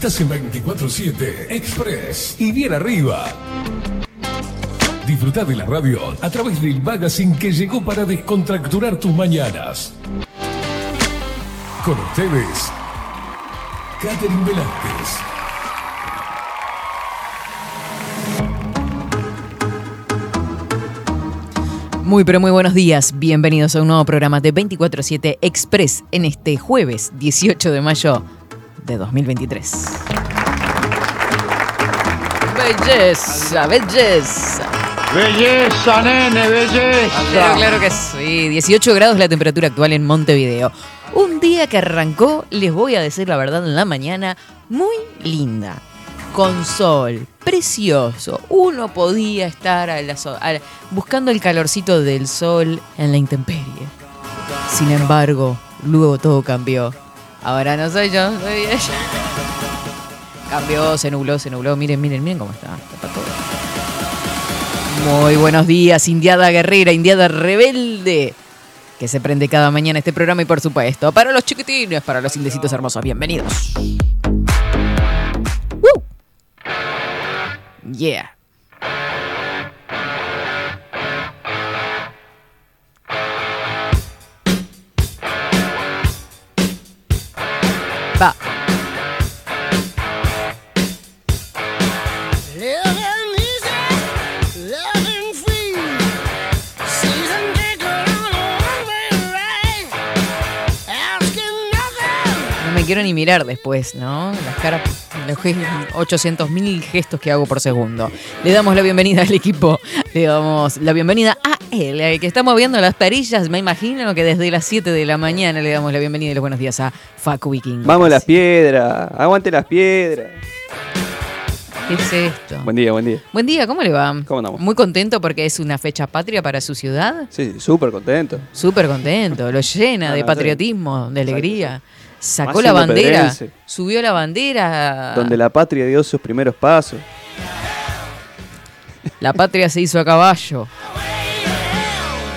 Estás en 247 Express y bien arriba. Disfrutá de la radio a través del magazine que llegó para descontracturar tus mañanas. Con ustedes, Katherine Velázquez. Muy pero muy buenos días, bienvenidos a un nuevo programa de 247 Express en este jueves 18 de mayo de 2023. Belleza, belleza. Belleza, nene, belleza. Pero claro que sí, 18 grados la temperatura actual en Montevideo. Un día que arrancó, les voy a decir la verdad, en la mañana, muy linda. Con sol, precioso. Uno podía estar buscando el calorcito del sol en la intemperie. Sin embargo, luego todo cambió. Ahora no soy yo, soy ella. Cambió, se nubló. Miren cómo está. Está todo. Muy buenos días, indiada guerrera, indiada rebelde, que se prende cada mañana este programa y por supuesto, para los chiquitines, para los indecitos hermosos, bienvenidos. Yeah. Va. No me quiero ni mirar después, ¿no? Las caras... los 800.000 gestos que hago por segundo. Le damos la bienvenida al equipo. Le damos la bienvenida a él, que está moviendo las perillas. Me imagino que desde las 7 de la mañana le damos la bienvenida y los buenos días a Facu Wiking. Vamos a las piedras. Aguante las piedras. ¿Qué es esto? Buen día. Buen día, ¿cómo le va? ¿Cómo andamos? Muy contento porque es una fecha patria para su ciudad. Sí, súper contento. Lo llena de patriotismo, sí. De alegría. Sacó la bandera, subió la bandera. Donde la patria dio sus primeros pasos. La patria se hizo a caballo.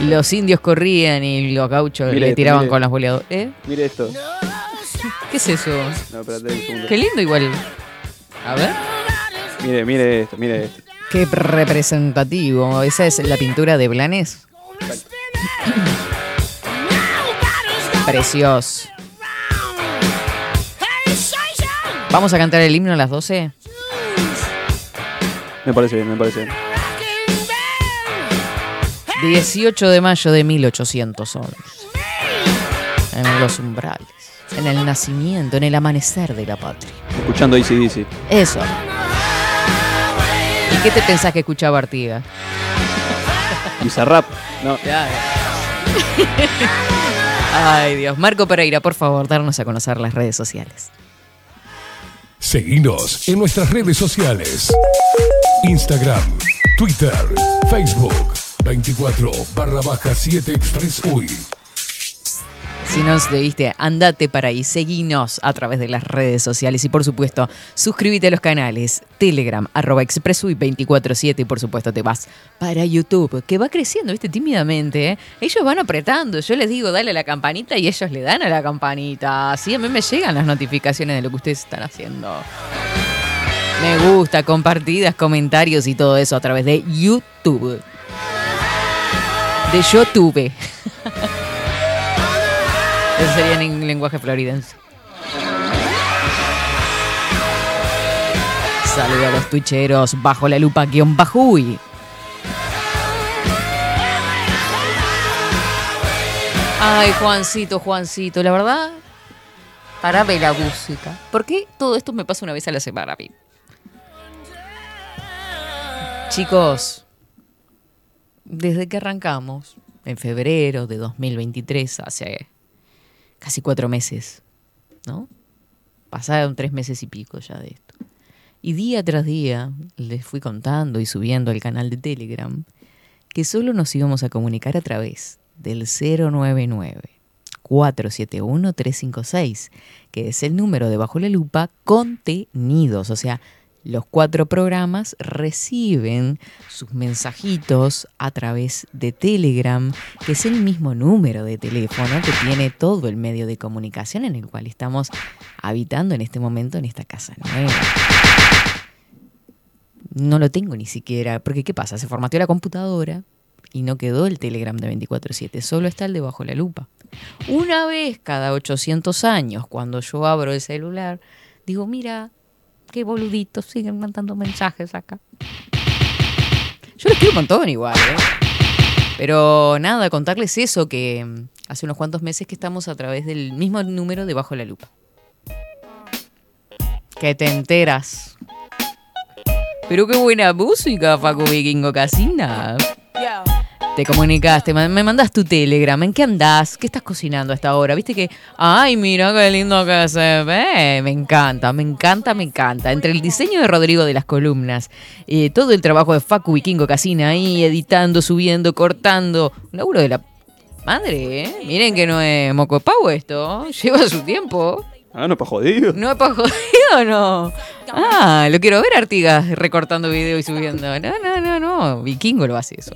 Los indios corrían y los gauchos le tiraban con las boleadoras. Mire esto. ¿Qué es eso? No, espérate un segundo. Qué lindo igual. A ver. Mire esto. Qué representativo. Esa es la pintura de Blanes. Precioso. ¿Vamos a cantar el himno a las 12? Me parece bien. 18 de mayo de 1811. En los umbrales. En el nacimiento, en el amanecer de la patria. Escuchando AC/DC. Eso. ¿Y qué te pensás que escuchaba Artigas? Bizarrap. No. Claro. Ay, Dios. Marco Pereira, por favor, darnos a conocer las redes sociales. Seguinos en nuestras redes sociales. Instagram, Twitter, Facebook, 24/7 Express Uy. Si nos leíste, andate para ahí. Seguinos a través de las redes sociales. Y por supuesto, suscríbete a los canales Telegram, @Express Uy 247. Y por supuesto, te vas para YouTube, que va creciendo, viste, tímidamente, ¿eh? Ellos van apretando. Yo les digo, dale a la campanita y ellos le dan a la campanita. Así a mí me llegan las notificaciones de lo que ustedes están haciendo. Me gusta, compartidas, comentarios y todo eso a través de YouTube. De YouTube. Eso sería en lenguaje floridense. Saludos a los tuicheros. Bajo la lupa _uy. Ay, Juancito, la verdad. Parame la música. ¿Por qué todo esto me pasa una vez a la semana, Pim? Chicos, desde que arrancamos, en febrero de 2023, hace... casi 4 meses, ¿no? Pasaron 3 meses y pico ya de esto. Y día tras día les fui contando y subiendo al canal de Telegram que solo nos íbamos a comunicar a través del 099-471-356, que es el número de Bajo la Lupa Contenidos, o sea, Los cuatro programas reciben sus mensajitos a través de Telegram, que es el mismo número de teléfono que tiene todo el medio de comunicación en el cual estamos habitando en este momento en esta casa nueva. No lo tengo ni siquiera, porque ¿qué pasa? Se formateó la computadora y no quedó el Telegram de 24/7, solo está el de Bajo la Lupa. Una vez cada 800 años, cuando yo abro el celular, digo, mira, qué boluditos, siguen mandando mensajes acá. Yo los quiero un montón igual, ¿eh? Pero nada, contarles eso, que hace unos cuantos meses que estamos a través del mismo número de Bajo la Lupa. Que te enteras. Pero qué buena música, Facu Wiking Casina. Te comunicaste, me mandás tu Telegram, ¿en qué andás? ¿Qué estás cocinando hasta ahora? ¿Viste que? Ay, mira qué lindo que se ve. Me encanta, me encanta, me encanta. Entre el diseño de Rodrigo de las columnas, todo el trabajo de Facu Wiking Casina ahí, editando, subiendo, cortando. Un laburo de la madre, ¿eh? Miren que no es moco de pavo esto. Lleva su tiempo. Ah, no es pa' jodido. No es pa' jodido, no. Ah, lo quiero ver, Artigas, recortando video y subiendo. No. Vikingo lo hace eso.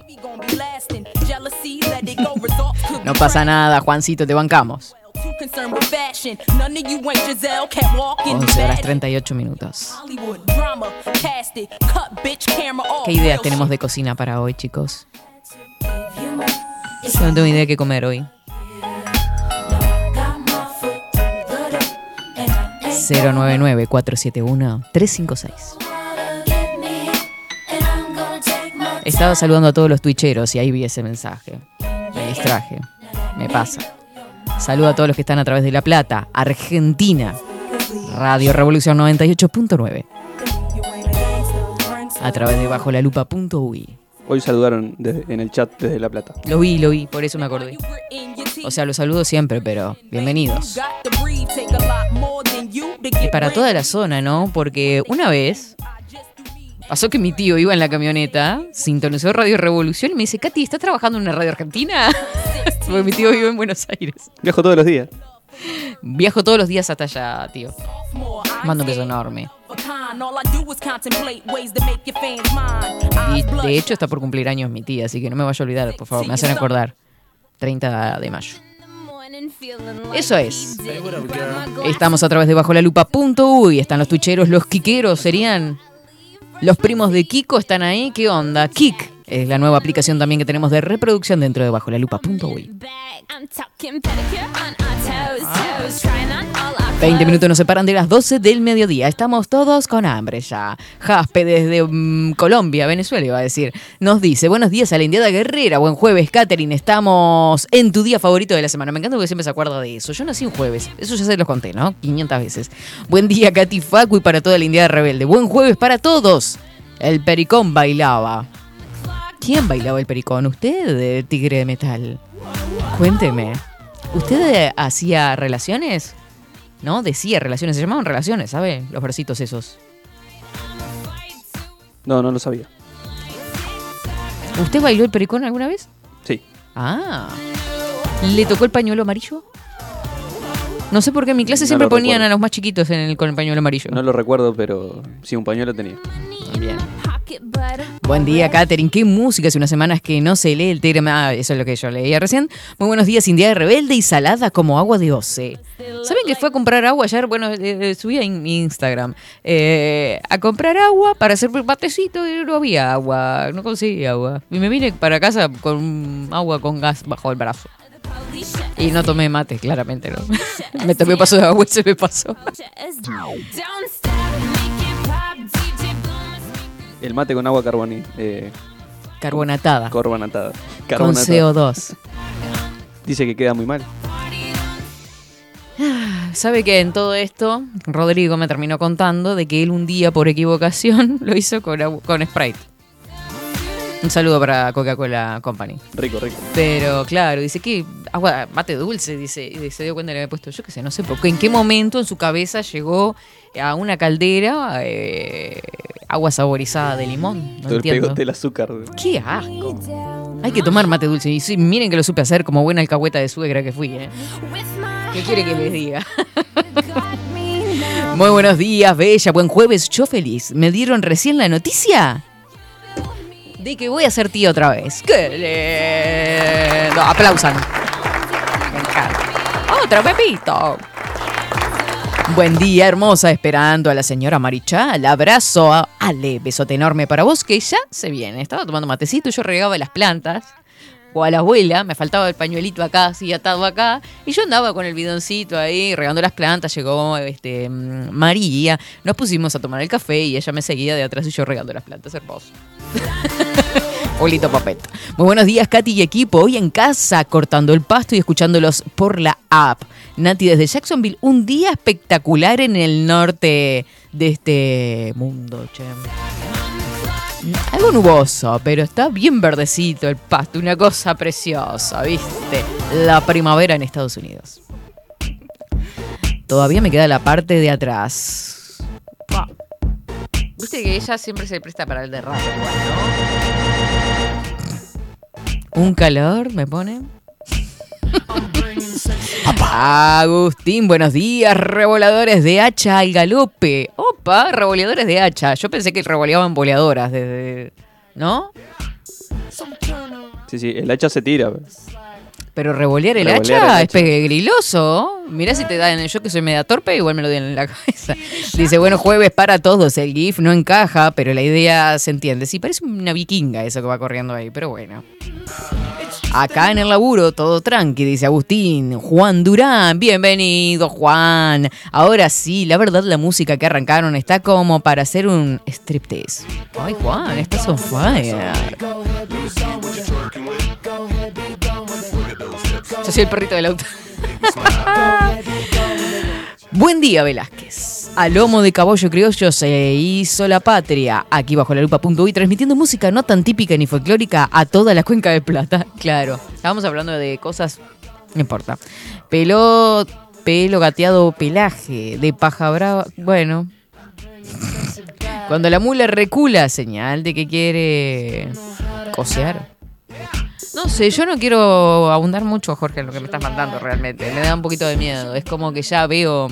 No pasa nada, Juancito, te bancamos. 11:38. ¿Qué idea tenemos de cocina para hoy, chicos? No tengo idea de qué comer hoy. 099-471-356. Estaba saludando a todos los twitcheros y ahí vi ese mensaje. Me distraje. Me pasa. Saludo a todos los que están a través de La Plata, Argentina. Radio Revolución 98.9. A través de bajolalupa.uy. Hoy saludaron en el chat desde La Plata. Lo vi, por eso me acordé. O sea, los saludo siempre, pero bienvenidos. Y para toda la zona, ¿no? Porque una vez pasó que mi tío iba en la camioneta, sintonizó Radio Revolución y me dice, Katy, ¿estás trabajando en una radio argentina? Porque mi tío vive en Buenos Aires. Viajo todos los días. Viajo todos los días hasta allá, tío. Mando un beso enorme. Y de hecho está por cumplir años mi tía, así que no me vaya a olvidar, por favor, me hacen acordar. 30 de mayo. Eso es. Estamos a través de bajolalupa.uy. Están los tucheros, los quiqueros serían. Los primos de Kiko están ahí. ¿Qué onda? Kik es la nueva aplicación también que tenemos de reproducción dentro de bajolalupa.uy. 20 minutos nos separan de las 12 del mediodía. Estamos todos con hambre ya. Jaspe desde Colombia, Venezuela iba a decir. Nos dice, buenos días a la Indiada Guerrera. Buen jueves, Katherine. Estamos en tu día favorito de la semana. Me encanta porque siempre se acuerda de eso. Yo nací un jueves. Eso ya se los conté, ¿no? 500 veces. Buen día, Katy, Facu y para toda la Indiada Rebelde. Buen jueves para todos. El pericón bailaba. ¿Quién bailaba el pericón? ¿Usted, tigre de metal? Cuénteme. ¿Usted hacía relaciones? ¿No? Decía relaciones, se llamaban relaciones, ¿sabe? Los versitos esos. No lo sabía. ¿Usted bailó el pericón alguna vez? Sí. Ah. ¿Le tocó el pañuelo amarillo? No sé por qué en mi clase no siempre ponían recuerdo. A los más chiquitos con el pañuelo amarillo. No lo recuerdo, pero sí, un pañuelo tenía. Bien. Buen día, Katherine. ¿Qué música? Hace unas semanas que no se lee el tema. Ah, eso es lo que yo leía recién. Muy buenos días, India de Rebelde y salada como agua de Oce. ¿Saben que fue a comprar agua ayer? Bueno, subí a mi Instagram. A comprar agua para hacer un matecito y no había agua. No conseguí agua. Y me vine para casa con agua con gas bajo el brazo. Y no tomé mate, claramente, ¿no? Me tomé un vaso de agua y se me pasó. El mate con agua carbonatada. Con CO2. Dice que queda muy mal. ¿Sabe que en todo esto Rodrigo me terminó contando de que él un día por equivocación lo hizo con Sprite? Un saludo para Coca-Cola Company. Rico. Pero claro, dice que agua, mate dulce, dice, y se dio cuenta que le había puesto, yo qué sé, no sé por qué, en qué momento en su cabeza llegó a una caldera agua saborizada de limón. No entiendo. El pegote del azúcar. ¡Qué asco! Hay que tomar mate dulce. Y sí, miren que lo supe hacer como buena alcahueta de suegra que fui, ¿eh? ¿Qué quiere que les diga? Muy buenos días, Bella. Buen jueves. Yo feliz. ¿Me dieron recién la noticia? De que voy a ser tío otra vez. ¡Qué lindo! Aplausan. Me encanta. ¡Otro Pepito! Buen día, hermosa, esperando a la señora Marichal. Abrazo a Ale, besote enorme para vos, que ya se viene. Estaba tomando matecito y yo regaba las plantas. O a la abuela, me faltaba el pañuelito acá, así atado acá. Y yo andaba con el bidoncito ahí, regando las plantas. Llegó María, nos pusimos a tomar el café y ella me seguía de atrás y yo regando las plantas. Hermoso. Polito Papet. Muy buenos días, Katy y equipo. Hoy en casa, cortando el pasto y escuchándolos por la app. Nati desde Jacksonville. Un día espectacular en el norte de este mundo, che. Algo nuboso, pero está bien verdecito el pasto. Una cosa preciosa, ¿viste? La primavera en Estados Unidos. Todavía me queda la parte de atrás. Ah. Viste que ella siempre se presta para el derrape, ¿no? Un calor me pone. Agustín, buenos días, revoladores de hacha al galope. Opa, revoleadores de hacha. Yo pensé que revoleaban boleadoras desde... ¿No? Sí, sí, el hacha se tira. Pero revolear el hacha es pegriloso. Mirá si te dan, yo que soy media torpe, igual me lo dieron en la cabeza. Dice, bueno, jueves para todos. El GIF no encaja, pero la idea se entiende. Sí, parece una vikinga eso que va corriendo ahí, pero bueno. Acá en el laburo, todo tranqui, dice Agustín. Juan Durán, bienvenido, Juan. Ahora sí, la verdad, la música que arrancaron está como para hacer un striptease. Ay, Juan, estás on fire. Yo soy el perrito del auto. Buen día, Velázquez. Al lomo de caballo criollo se hizo la patria. Aquí bajo la lupa.uy, transmitiendo música no tan típica ni folclórica a toda la Cuenca de Plata. Claro, estábamos hablando de cosas... No importa. Pelo gateado, pelaje de paja brava... Bueno. Cuando la mula recula, señal de que quiere... cosear. No sé, yo no quiero abundar mucho, Jorge, en lo que me estás mandando realmente. Me da un poquito de miedo. Es como que ya veo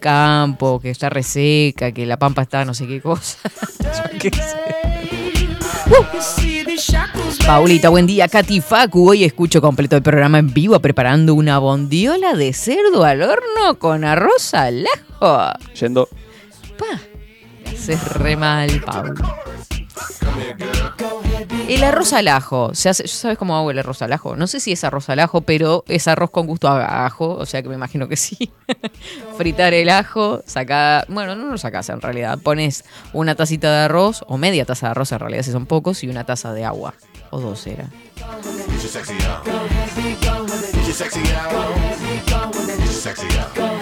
campo, que está reseca, que la pampa está no sé qué cosa. Yo qué sé. Paulita, buen día. Katy Facu, hoy escucho completo el programa en vivo preparando una bondiola de cerdo al horno con arroz al ajo. Yendo. Pa, me haces re mal, Pau. El arroz al ajo, se hace, ¿sabes cómo hago el arroz al ajo? No sé si es arroz al ajo, pero es arroz con gusto a ajo, o sea que me imagino que sí. Fritar el ajo, saca, bueno, no lo sacas en realidad, pones una tacita de arroz, o media taza de arroz en realidad si son pocos, y una taza de agua, o dos era.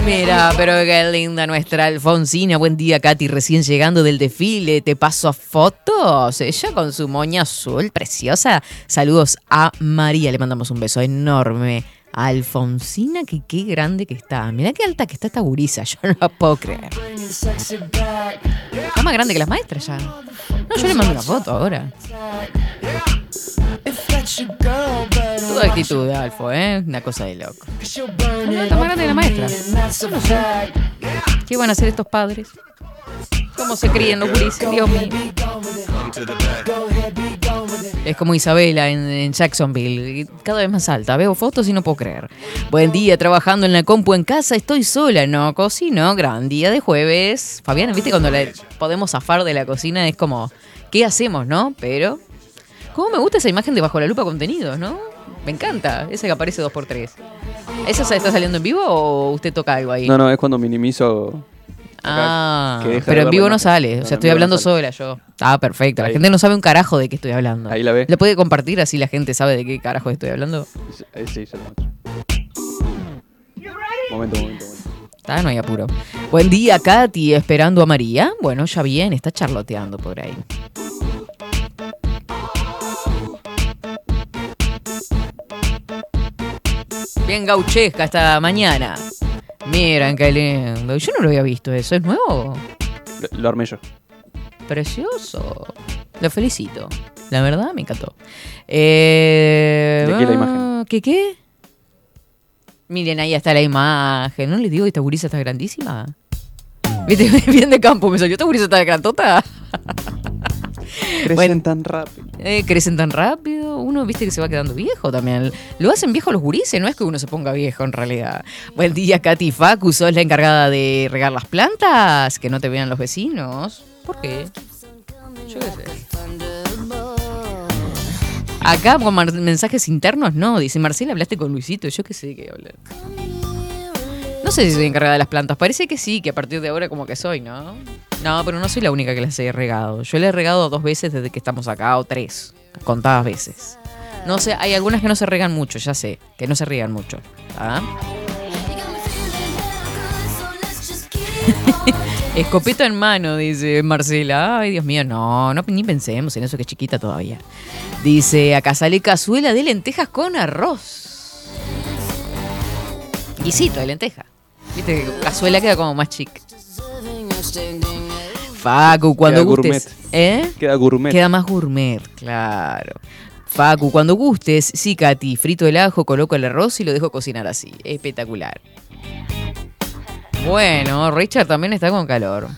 Mira, pero qué linda nuestra Alfonsina. Buen día, Katy, recién llegando del desfile. Te paso fotos. Ella con su moña azul, preciosa. Saludos a María. Le mandamos un beso enorme a Alfonsina, que qué grande que está. Mirá qué alta que está esta gurisa. Yo no la puedo creer. Está más grande que las maestras ya. No, yo le mando una foto ahora. Toda actitud, Alfo, ¿eh? Una cosa de loco. No, está más grande que la maestra. Yo no sé. ¿Qué van a hacer estos padres? ¿Cómo se crían los gurises? Dios mío. Es como Isabela en Jacksonville, cada vez más alta. Veo fotos y no puedo creer. Buen día, trabajando en la compu en casa. Estoy sola, no cocino. Gran día de jueves. Fabián, ¿viste cuando la podemos zafar de la cocina? Es como, ¿qué hacemos, no? Pero... ¿Cómo me gusta esa imagen de Bajo la Lupa Contenidos, no? Me encanta, esa que aparece 2x3. ¿Esa está saliendo en vivo o usted toca algo ahí? No, es cuando minimizo... Ah, pero en vivo no sale. O sea, estoy hablando sola yo. Ah, perfecto. La gente no sabe un carajo de qué estoy hablando. Ahí la ve. ¿La puede compartir así la gente sabe de qué carajo estoy hablando? Sí, ya lo muestro. Momento. Ah, no hay apuro. Buen día, Katy. Esperando a María. Bueno, ya bien, está charloteando por ahí. Bien gauchesca esta mañana. Miren qué lindo. Yo no lo había visto eso. ¿Es nuevo? Lo armé yo. Precioso. Lo felicito. La verdad, me encantó. ¿De qué la imagen? ¿Qué? Miren, ahí está la imagen. ¿No les digo que esta gurisa está grandísima? ¿Viste? Bien de campo me salió. ¿Te gusta esta grandota? Crecen tan rápido. Crecen tan rápido. Uno, viste, que se va quedando viejo también. Lo hacen viejo los gurises, no es que uno se ponga viejo en realidad. Buen día, Katy. Facu, ¿sos la encargada de regar las plantas? Que no te vean los vecinos. ¿Por qué? Yo qué sé. Acá con mensajes internos no. Dice, Marcela, hablaste con Luisito. Yo qué sé qué hablar. No sé si soy encargada de las plantas. Parece que sí, que a partir de ahora como que soy, ¿no? No, pero no soy la única que las he regado. Yo le he regado 2 veces desde que estamos acá, o 3. Contadas veces. No sé, hay algunas que no se regan mucho, ya sé. Que no se riegan mucho. ¿Ah? Escopeta en mano, dice Marcela. Ay, Dios mío, no, ni pensemos en eso, que es chiquita todavía. Dice, acá sale cazuela de lentejas con arroz. Guisito de lenteja. Viste que cazuela queda como más chic. Facu, cuando queda gustes. Gourmet. ¿Eh? Queda gourmet. Queda más gourmet, claro. Facu, cuando gustes. Sí, Katy, frito el ajo, coloco el arroz y lo dejo cocinar así. Espectacular. Bueno, Richard también está con calor.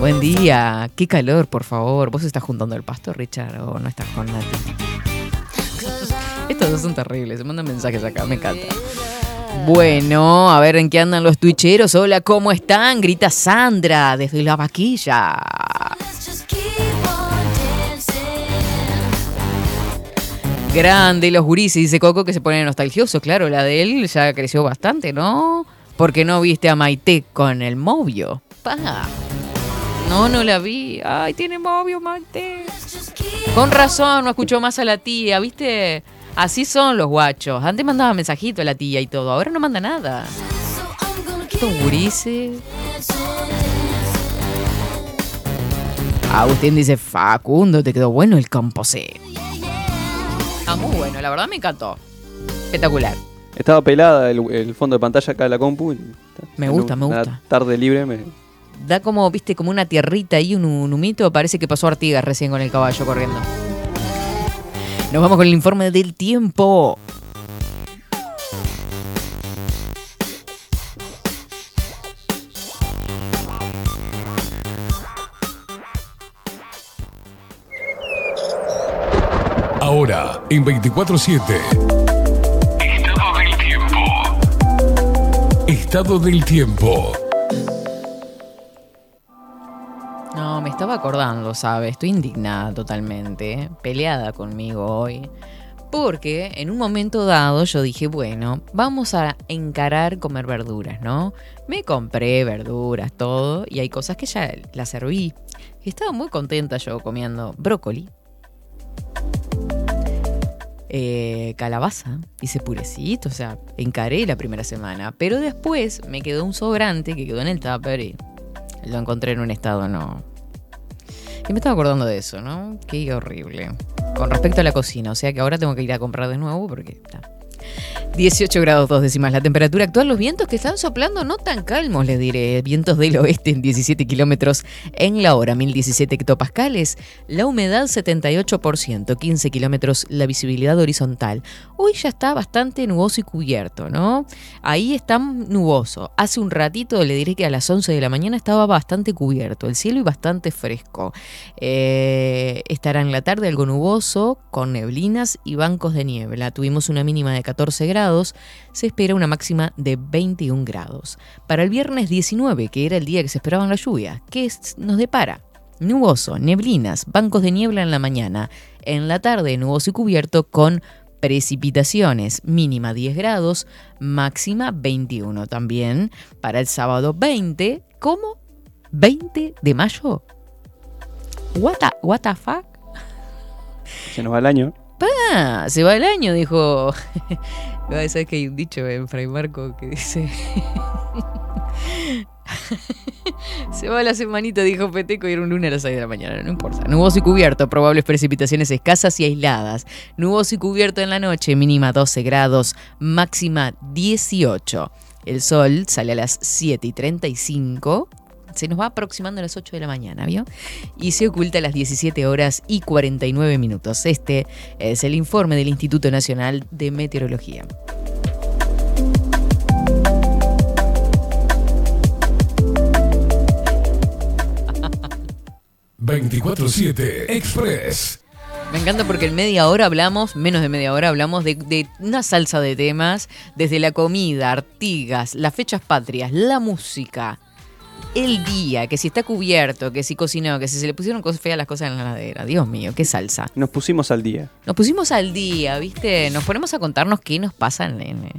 Buen día. Qué calor, por favor. ¿Vos estás juntando el pasto, Richard? ¿O no estás con Nati? Estos dos son terribles. Se mandan mensajes acá. Me encanta. Bueno, a ver en qué andan los tuicheros. Hola, ¿cómo están? Grita Sandra desde La Vaquilla. Grande, los gurises, dice Coco, que se pone nostalgioso. Claro, la de él ya creció bastante, ¿no? Porque no viste a Maite con el novio. ¡Pah! No, no la vi. Ay, tiene novio, Maite. Con razón, no escuchó más a la tía, ¿viste? Así son los guachos. Antes mandaba mensajito a la tía y todo. Ahora no manda nada. Estos gurises... Agustín dice, Facundo, te quedó bueno el camposé. Ah, muy bueno, la verdad me encantó. Espectacular. Estaba pelada el fondo de pantalla acá de la compu. Me gusta. Tarde libre me... Da como, viste, como una tierrita ahí, un humito. Parece que pasó Artigas recién con el caballo corriendo. Nos vamos con el informe del tiempo. Ahora, en 24/7. Estado del tiempo. Estado del tiempo. No, me estaba acordando, ¿sabes? Estoy indignada totalmente, peleada conmigo hoy. Porque en un momento dado yo dije, bueno, vamos a encarar comer verduras, ¿no? Me compré verduras, todo, y hay cosas que ya las serví. Estaba muy contenta yo comiendo brócoli. Calabaza, hice purecito, o sea, encaré la primera semana, pero después me quedó un sobrante que quedó en el tupper y lo encontré en un estado no. Y me estaba acordando de eso, ¿no? Qué horrible. Con respecto a la cocina, o sea que ahora tengo que ir a comprar de nuevo porque está. 18 grados 2 décimas la temperatura actual. Los vientos que están soplando no tan calmos, les diré. Vientos del oeste en 17 kilómetros en la hora, 1017 hectopascales. La humedad 78%, 15 kilómetros la visibilidad horizontal. Hoy ya está bastante nuboso y cubierto, ¿no? Ahí está nuboso. Hace un ratito, le diré que a las 11 de la mañana estaba bastante cubierto el cielo y bastante fresco. Estará en la tarde algo nuboso, con neblinas y bancos de niebla. Tuvimos una mínima de 14 grados, se espera una máxima de 21 grados. Para el viernes 19, que era el día que se esperaban la lluvia, ¿qué nos depara? Nuboso, neblinas, bancos de niebla en la mañana. En la tarde, nuboso y cubierto con precipitaciones, mínima 10 grados, máxima 21 también. Para el sábado 20, ¿cómo? 20 de mayo. What the fuck? Se nos va el año. ¡Pah! Se va el año, dijo. ¿Sabes que hay un dicho en Fray Marco que dice? Se va la semanita, dijo Peteco, y era un lunes a las 6 de la mañana, no importa. Nuboso y cubierto, probables precipitaciones escasas y aisladas. Nuboso y cubierto en la noche, mínima 12 grados, máxima 18. El sol sale a las 7:35. Se nos va aproximando a las 8 de la mañana, ¿vio? Y se oculta a las 17 horas y 49 minutos. Este es el informe del Instituto Nacional de Meteorología. 247 Express. Me encanta porque en media hora hablamos, menos de media hora, hablamos de una salsa de temas, desde la comida, Artigas, las fechas patrias, la música, el día, que si está cubierto, que si cocinó, que si se le pusieron cosas feas las cosas en la heladera. Dios mío, qué salsa. Nos pusimos al día. Nos pusimos al día, ¿viste? Nos ponemos a contarnos qué nos pasa en el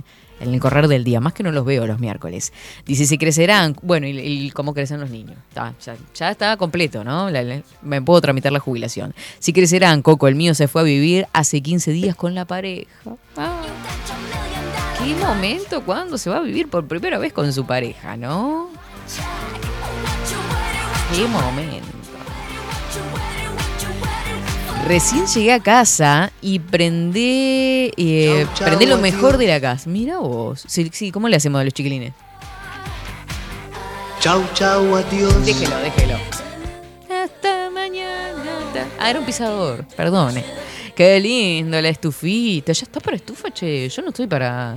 correr del día, más que no los veo los miércoles. Dice, si crecerán, bueno, y cómo crecen los niños. Ya está completo, ¿no? Me puedo tramitar la jubilación. Si crecerán, Coco, el mío se fue a vivir hace 15 días con la pareja. Ah, qué momento cuando se va a vivir por primera vez con su pareja, ¿no? Qué momento. Recién llegué a casa y prendé lo mejor de la casa. Mira vos. Sí, ¿cómo le hacemos a los chiquilines? Chau, chau, adiós. Déjelo. Hasta mañana. Era un pisador, perdone. Qué lindo la estufita. Ya está para estufa, che. Yo no estoy para...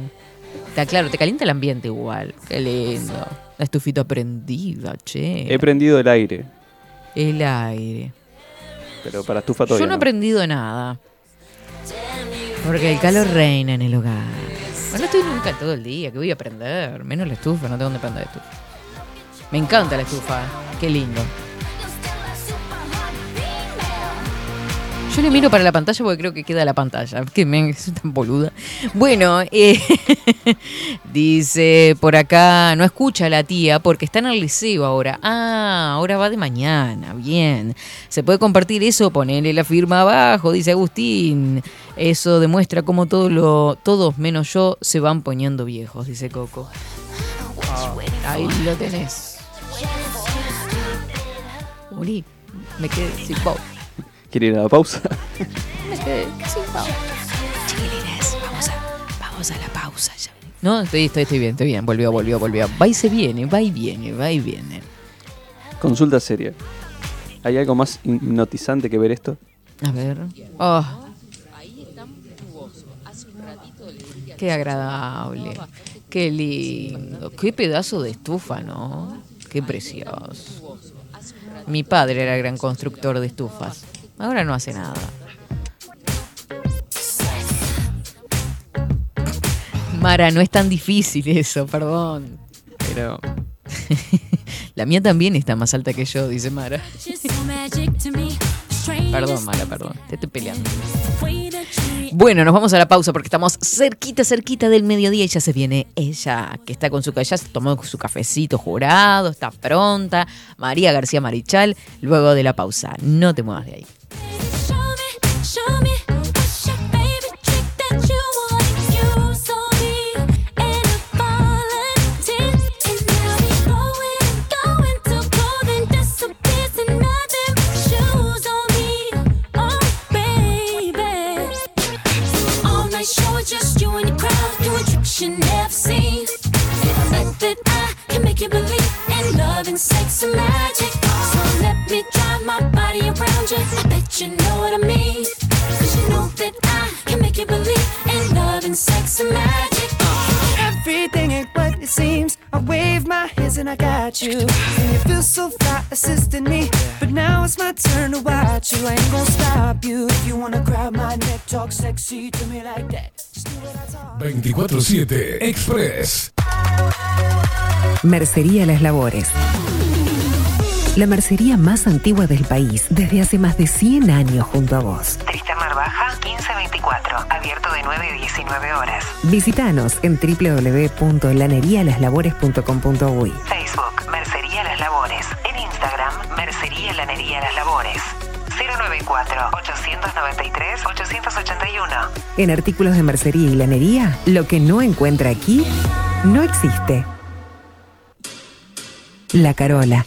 Está claro, te calienta el ambiente igual. Qué lindo. La estufita prendida, che. He prendido el aire. El aire. Pero para estufa todavía. Yo no he aprendido nada. Porque el calor reina en el hogar. Bueno, estoy nunca todo el día, que voy a aprender. Menos la estufa, no tengo dónde prender la estufa. Me encanta la estufa, qué lindo. Yo le miro para la pantalla porque creo que queda la pantalla. Que me soy tan boluda. Bueno, dice por acá, no escucha a la tía porque está en el liceo ahora. Ah, ahora va de mañana, bien. Se puede compartir eso, ponerle la firma abajo, dice Agustín. Eso demuestra cómo todos menos yo se van poniendo viejos, dice Coco. Oh, ahí lo tenés. Uri, me quedé sin pop. ¿Quiere ir a la pausa? Sí, chiquilines, vamos a la pausa. Ya. No, estoy bien. Volvió. Va y se viene, va y viene. Consulta seria. ¿Hay algo más hipnotizante que ver esto? A ver. Oh. Qué agradable. Qué lindo. Qué pedazo de estufa, ¿no? Qué precioso. Mi padre era gran constructor de estufas. Ahora no hace nada. Mara, no es tan difícil eso, perdón. Pero... La mía también está más alta que yo, dice Mara. Perdón, Mara, perdón. Te estoy peleando. Bueno, nos vamos a la pausa porque estamos cerquita del mediodía y ya se viene ella, que está con su café, ya se tomó su cafecito jurado, está pronta, María García Marichal, luego de la pausa. No te muevas de ahí. Sex and magic, so let me drive my body around you. I bet you know what I mean, 'cause you know that I can make you believe in love and sex and magic. Everything ain't what it seems. I wave my hands and I got you, and you feel so fly assisting me. But now it's my turn to watch you. I ain't gonna stop you. If you wanna grab my neck, talk sexy to me like that. 247 Express. Mercería Las Labores. La mercería más antigua del país, desde hace más de 100 años junto a vos. Tristamar Baja, 1524, abierto de 9 a 19 horas. Visítanos en www.lanerialaslabores.com.uy. Facebook, Mercería Las Labores. En Instagram, Mercería Lanería Las Labores. 094-893-881. En artículos de mercería y lanería, lo que no encuentra aquí, no existe. La Carola.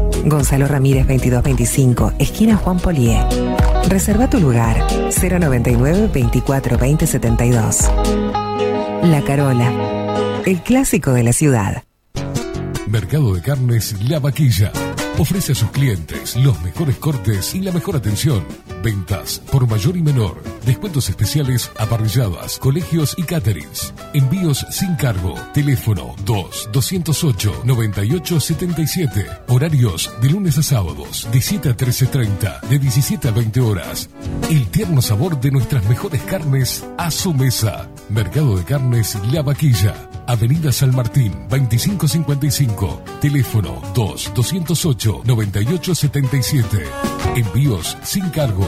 Gonzalo Ramírez 2225, esquina Juan Polié. Reserva tu lugar, 099 24 20 72. La Carola, el clásico de la ciudad. Mercado de Carnes La Vaquilla. Ofrece a sus clientes los mejores cortes y la mejor atención. Ventas por mayor y menor. Descuentos especiales a parrilladas, colegios y caterings. Envíos sin cargo. Teléfono 2-208-9877. Horarios de lunes a sábados, de 7 a 13:30, de 17 a 20 horas. El tierno sabor de nuestras mejores carnes a su mesa. Mercado de Carnes La Vaquilla. Avenida San Martín, 2555. Teléfono 2-208-9877. Envíos sin cargo.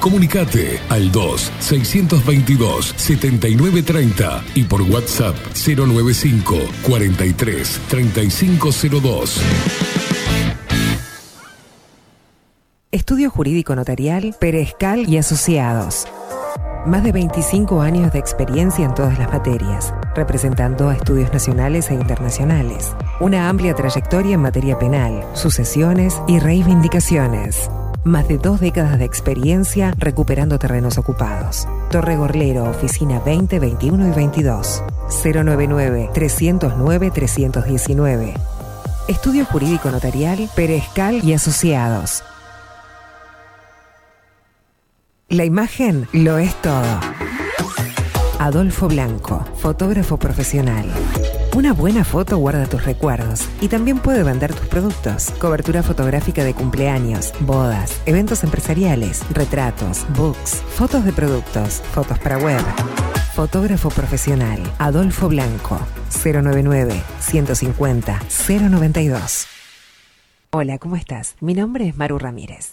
Comunicate al 2-622-7930 y por WhatsApp 095-43-3502. Estudio Jurídico Notarial, Perezcal y Asociados. Más de 25 años de experiencia en todas las materias, representando a estudios nacionales e internacionales. Una amplia trayectoria en materia penal, sucesiones y reivindicaciones. Más de 2 décadas de experiencia recuperando terrenos ocupados. Torre Gorlero, Oficina 20, 21 y 22. 099-309-319. Estudio Jurídico Notarial, Perezcal y Asociados. La imagen lo es todo. Adolfo Blanco, fotógrafo profesional. Una buena foto guarda tus recuerdos y también puede vender tus productos. Cobertura fotográfica de cumpleaños, bodas, eventos empresariales, retratos, books, fotos de productos, fotos para web. Fotógrafo profesional Adolfo Blanco, 099-150-092. Hola, ¿cómo estás? Mi nombre es Maru Ramírez.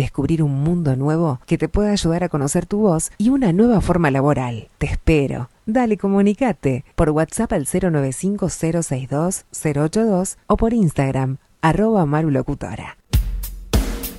descubrir un mundo nuevo que te pueda ayudar a conocer tu voz y una nueva forma laboral. Te espero. Dale, comunicate por WhatsApp al 095-062-082 o por Instagram, @marulocutora.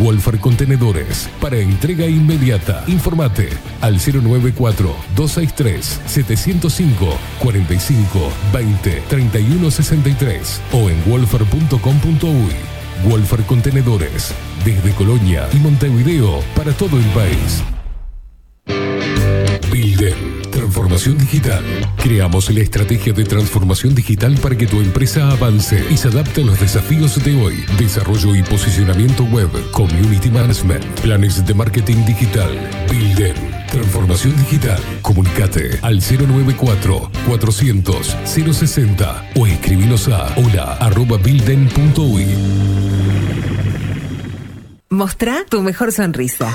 Wolfar Contenedores, para entrega inmediata. Informate al 094-263-705-45-20-3163 o en wolfar.com.uy. Wolfar Contenedores, desde Colonia y Montevideo para todo el país. Builden. Transformación digital. Creamos la estrategia de transformación digital para que tu empresa avance y se adapte a los desafíos de hoy. Desarrollo y posicionamiento web, community management, planes de marketing digital. Builden. Transformación digital. Comunicate al 094-400-060 o escribinos a hola@builden.uy. Mostrá tu mejor sonrisa.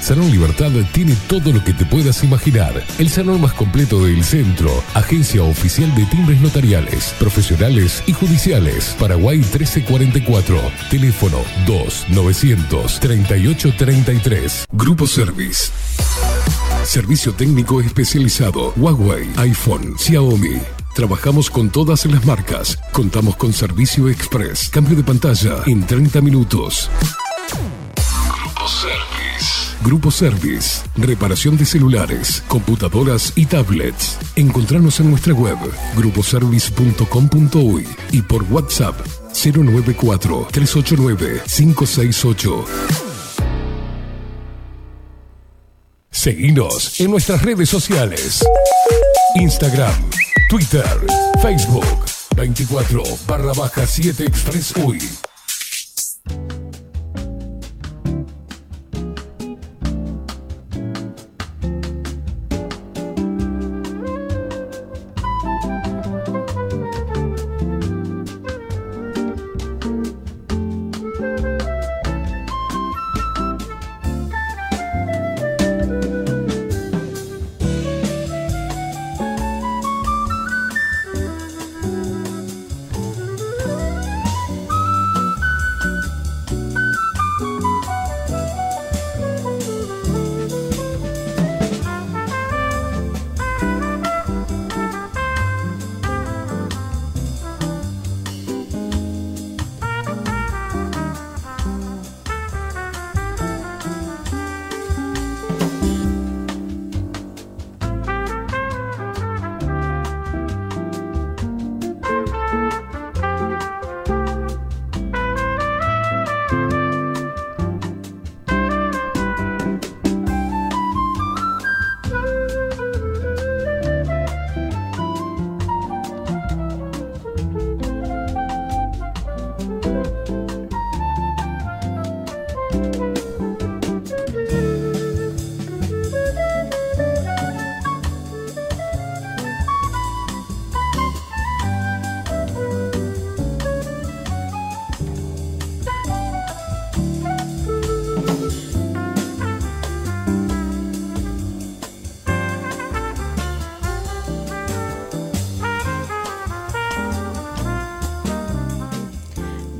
Salón Libertad tiene todo lo que te puedas imaginar. El salón más completo del centro. Agencia oficial de timbres notariales, profesionales y judiciales. Paraguay 1344. Teléfono 2-900-3833. Grupo Service. Servicio técnico especializado. Huawei, iPhone, Xiaomi. Trabajamos con todas las marcas. Contamos con servicio express. Cambio de pantalla en 30 minutos. Grupo Service. Grupo Service, reparación de celulares, computadoras y tablets. Encontranos en nuestra web, gruposervice.com.uy y por WhatsApp 094-389-568. Seguinos en nuestras redes sociales. Instagram, Twitter, Facebook, 24/7 Express Uy.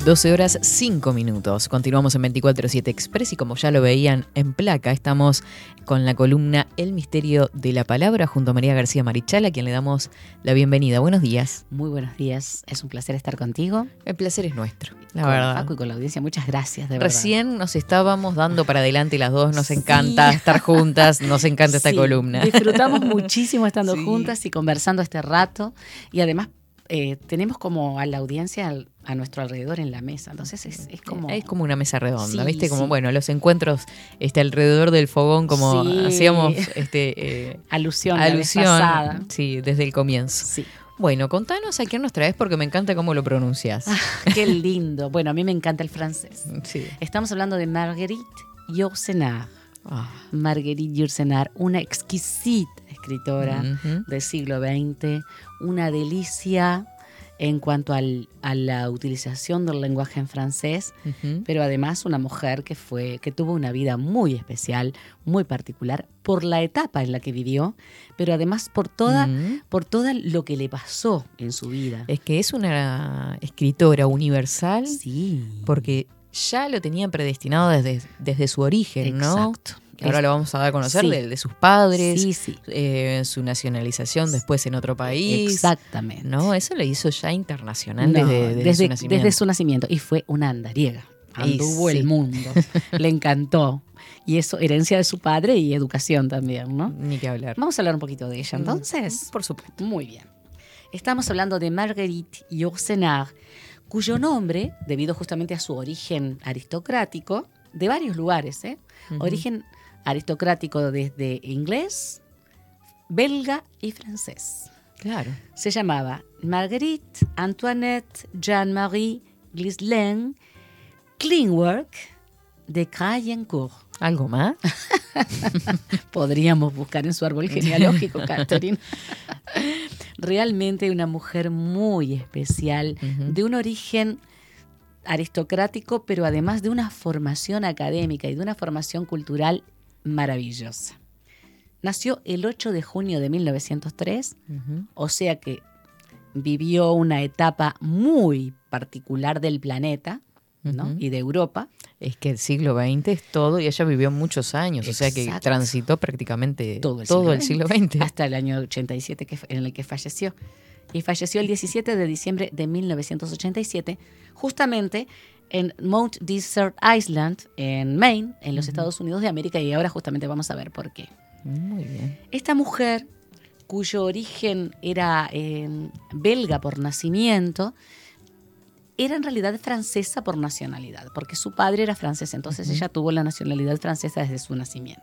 Doce horas 5 minutos. Continuamos en 24/7 Express y como ya lo veían en placa, estamos con la columna El Misterio de la Palabra junto a María García Marichal, a quien le damos la bienvenida. Buenos días. Muy buenos días. Es un placer estar contigo. El placer es nuestro. La con verdad. Facu y con la audiencia, muchas gracias, de verdad. Recién nos estábamos dando para adelante las dos. Nos encanta estar juntas, nos encanta esta columna. Disfrutamos muchísimo estando juntas y conversando este rato y además tenemos como a la audiencia a nuestro alrededor en la mesa, entonces es como una mesa redonda, ¿viste? Como bueno, los encuentros alrededor del fogón, como hacíamos alusión la vez pasada. Sí, desde el comienzo. Sí. Bueno, contanos a quién nos traes porque me encanta cómo lo pronuncias. Ah, qué lindo. Bueno, a mí me encanta el francés. Sí. Estamos hablando de Marguerite Yourcenar. Marguerite Yourcenar, una exquisita escritora del siglo XX, una delicia en cuanto a la utilización del lenguaje en francés, pero además una mujer que tuvo una vida muy especial, muy particular, por la etapa en la que vivió, pero además por todo lo que le pasó en su vida. Es que es una escritora universal, porque ya lo tenían predestinado desde su origen, ¿no? Exacto. Ahora lo vamos a dar a conocer de sus padres, su nacionalización después en otro país. Exactamente. No, eso lo hizo ya internacional desde su nacimiento. Y fue una andariega. Anduvo el mundo. Le encantó. Y eso, herencia de su padre y educación también, ¿no? Ni que hablar. Vamos a hablar un poquito de ella, entonces. Por supuesto. Muy bien. Estamos hablando de Marguerite Yourcenar, cuyo nombre, debido justamente a su origen aristocrático, de varios lugares, origen aristocrático desde inglés, belga y francés. Claro. Se llamaba Marguerite Antoinette Jeanne-Marie Ghislaine Klingworth de Crayencourt. ¿Algo más? Podríamos buscar en su árbol genealógico, Katherine. Realmente una mujer muy especial, de un origen aristocrático, pero además de una formación académica y de una formación cultural maravillosa. Nació el 8 de junio de 1903, o sea que vivió una etapa muy particular del planeta, ¿no? Y de Europa. Es que el siglo XX es todo, y ella vivió muchos años, o sea que transitó prácticamente todo el siglo XX. Hasta el año 87 en el que falleció. Y falleció el 17 de diciembre de 1987, justamente en Mount Desert Island, en Maine, en los Estados Unidos de América, y ahora justamente vamos a ver por qué. Muy bien. Esta mujer, cuyo origen era belga por nacimiento, era en realidad francesa por nacionalidad, porque su padre era francés, entonces ella tuvo la nacionalidad francesa desde su nacimiento.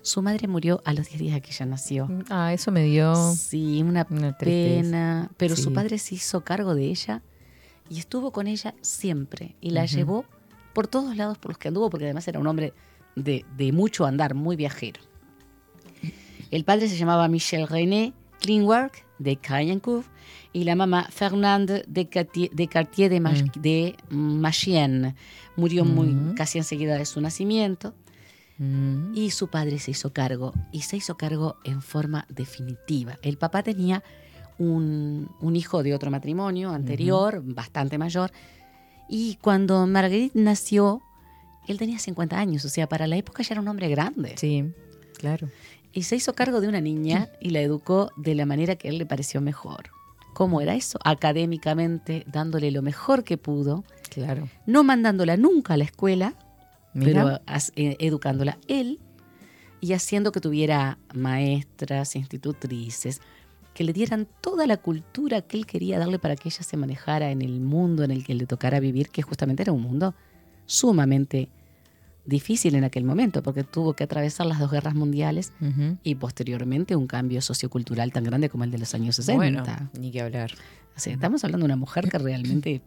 Su madre murió a los 10 días que ella nació. Ah, eso me dio... Sí, una pena. Pero sí, su padre se hizo cargo de ella y estuvo con ella siempre. Y la llevó por todos lados por los que anduvo, porque además era un hombre de mucho andar, muy viajero. El padre se llamaba Michel René Klingworth de Crayencourt y la mamá Fernande de Cartier de Machienne. Murió casi enseguida de su nacimiento. Y su padre se hizo cargo, y se hizo cargo en forma definitiva. El papá tenía un hijo de otro matrimonio anterior, bastante mayor, y cuando Marguerite nació, él tenía 50 años, o sea, para la época ya era un hombre grande. Sí, claro. Y se hizo cargo de una niña y la educó de la manera que a él le pareció mejor. ¿Cómo era eso? Académicamente, dándole lo mejor que pudo. Claro. No mandándola nunca a la escuela, pero educándola él y haciendo que tuviera maestras, institutrices, que le dieran toda la cultura que él quería darle para que ella se manejara en el mundo en el que le tocara vivir, que justamente era un mundo sumamente difícil en aquel momento, porque tuvo que atravesar las 2 guerras mundiales y posteriormente un cambio sociocultural tan grande como el de los años 60. Bueno, ni que hablar. O sea, estamos hablando de una mujer que realmente...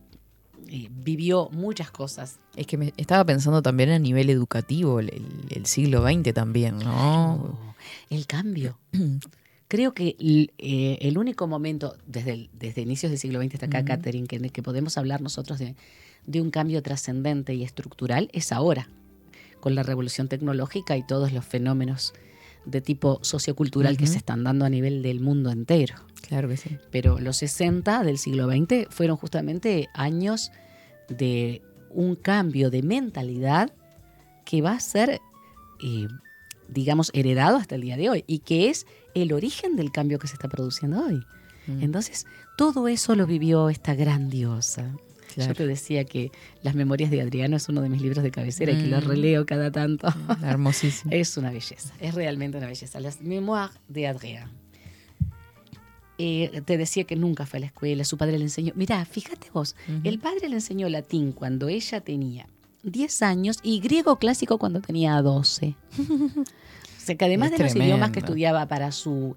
vivió muchas cosas. Es que me estaba pensando también a nivel educativo, el siglo XX también, ¿no? Claro, el cambio. Creo que el único momento, desde inicios del siglo XX hasta acá, Katherine, que podemos hablar nosotros de un cambio trascendente y estructural es ahora, con la revolución tecnológica y todos los fenómenos de tipo sociocultural que se están dando a nivel del mundo entero. Claro que sí. Pero los 60 del siglo XX fueron justamente años de un cambio de mentalidad que va a ser, digamos, heredado hasta el día de hoy y que es el origen del cambio que se está produciendo hoy. Entonces, todo eso lo vivió esta grandiosa. Claro. Yo te decía que Las Memorias de Adriano es uno de mis libros de cabecera y que lo releo cada tanto. Hermosísimo. Es una belleza, es realmente una belleza. Las Memoirs d'Adrien. Te decía que nunca fue a la escuela, su padre le enseñó. Mirá, fíjate vos, el padre le enseñó latín cuando ella tenía 10 años y griego clásico cuando tenía 12. O sea que además es de tremendo. Los idiomas que estudiaba para su,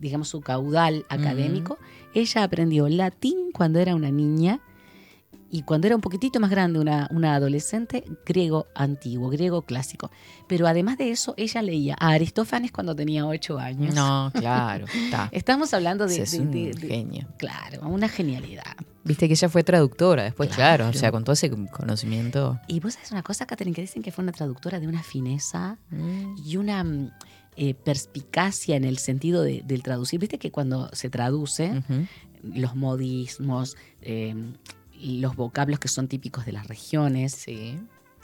digamos, su caudal académico, ella aprendió latín cuando era una niña. Y cuando era un poquitito más grande, una adolescente, griego antiguo, griego clásico. Pero además de eso, ella leía a Aristófanes cuando tenía 8 años. No, claro. Estamos hablando de... Es un genio. Claro, una genialidad. Viste que ella fue traductora después, claro. O sea, con todo ese conocimiento... Y vos sabés una cosa, Katherine, que dicen que fue una traductora de una fineza y una... perspicacia en el sentido del traducir. Viste que cuando se traduce, los modismos... los vocablos que son típicos de las regiones. Sí.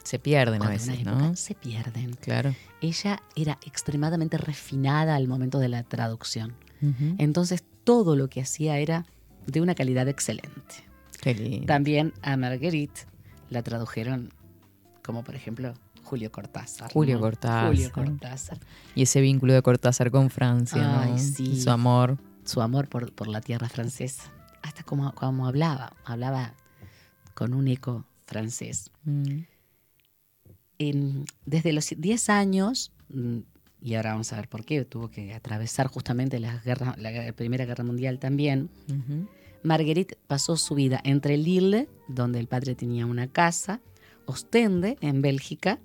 Se pierden a veces, ¿no? Se pierden. Claro. Ella era extremadamente refinada al momento de la traducción. Entonces, todo lo que hacía era de una calidad excelente. Qué lindo. También a Marguerite la tradujeron, como por ejemplo Julio Cortázar. Julio Cortázar. Y ese vínculo de Cortázar con Francia, ay, ¿no? Sí. Su amor. Su amor por la tierra francesa. Hasta como hablaba con un eco francés. Mm. Desde los 10 años, y ahora vamos a ver por qué, tuvo que atravesar justamente la Primera Guerra Mundial también, uh-huh. Marguerite pasó su vida entre Lille, donde el padre tenía una casa, Ostende, en Bélgica,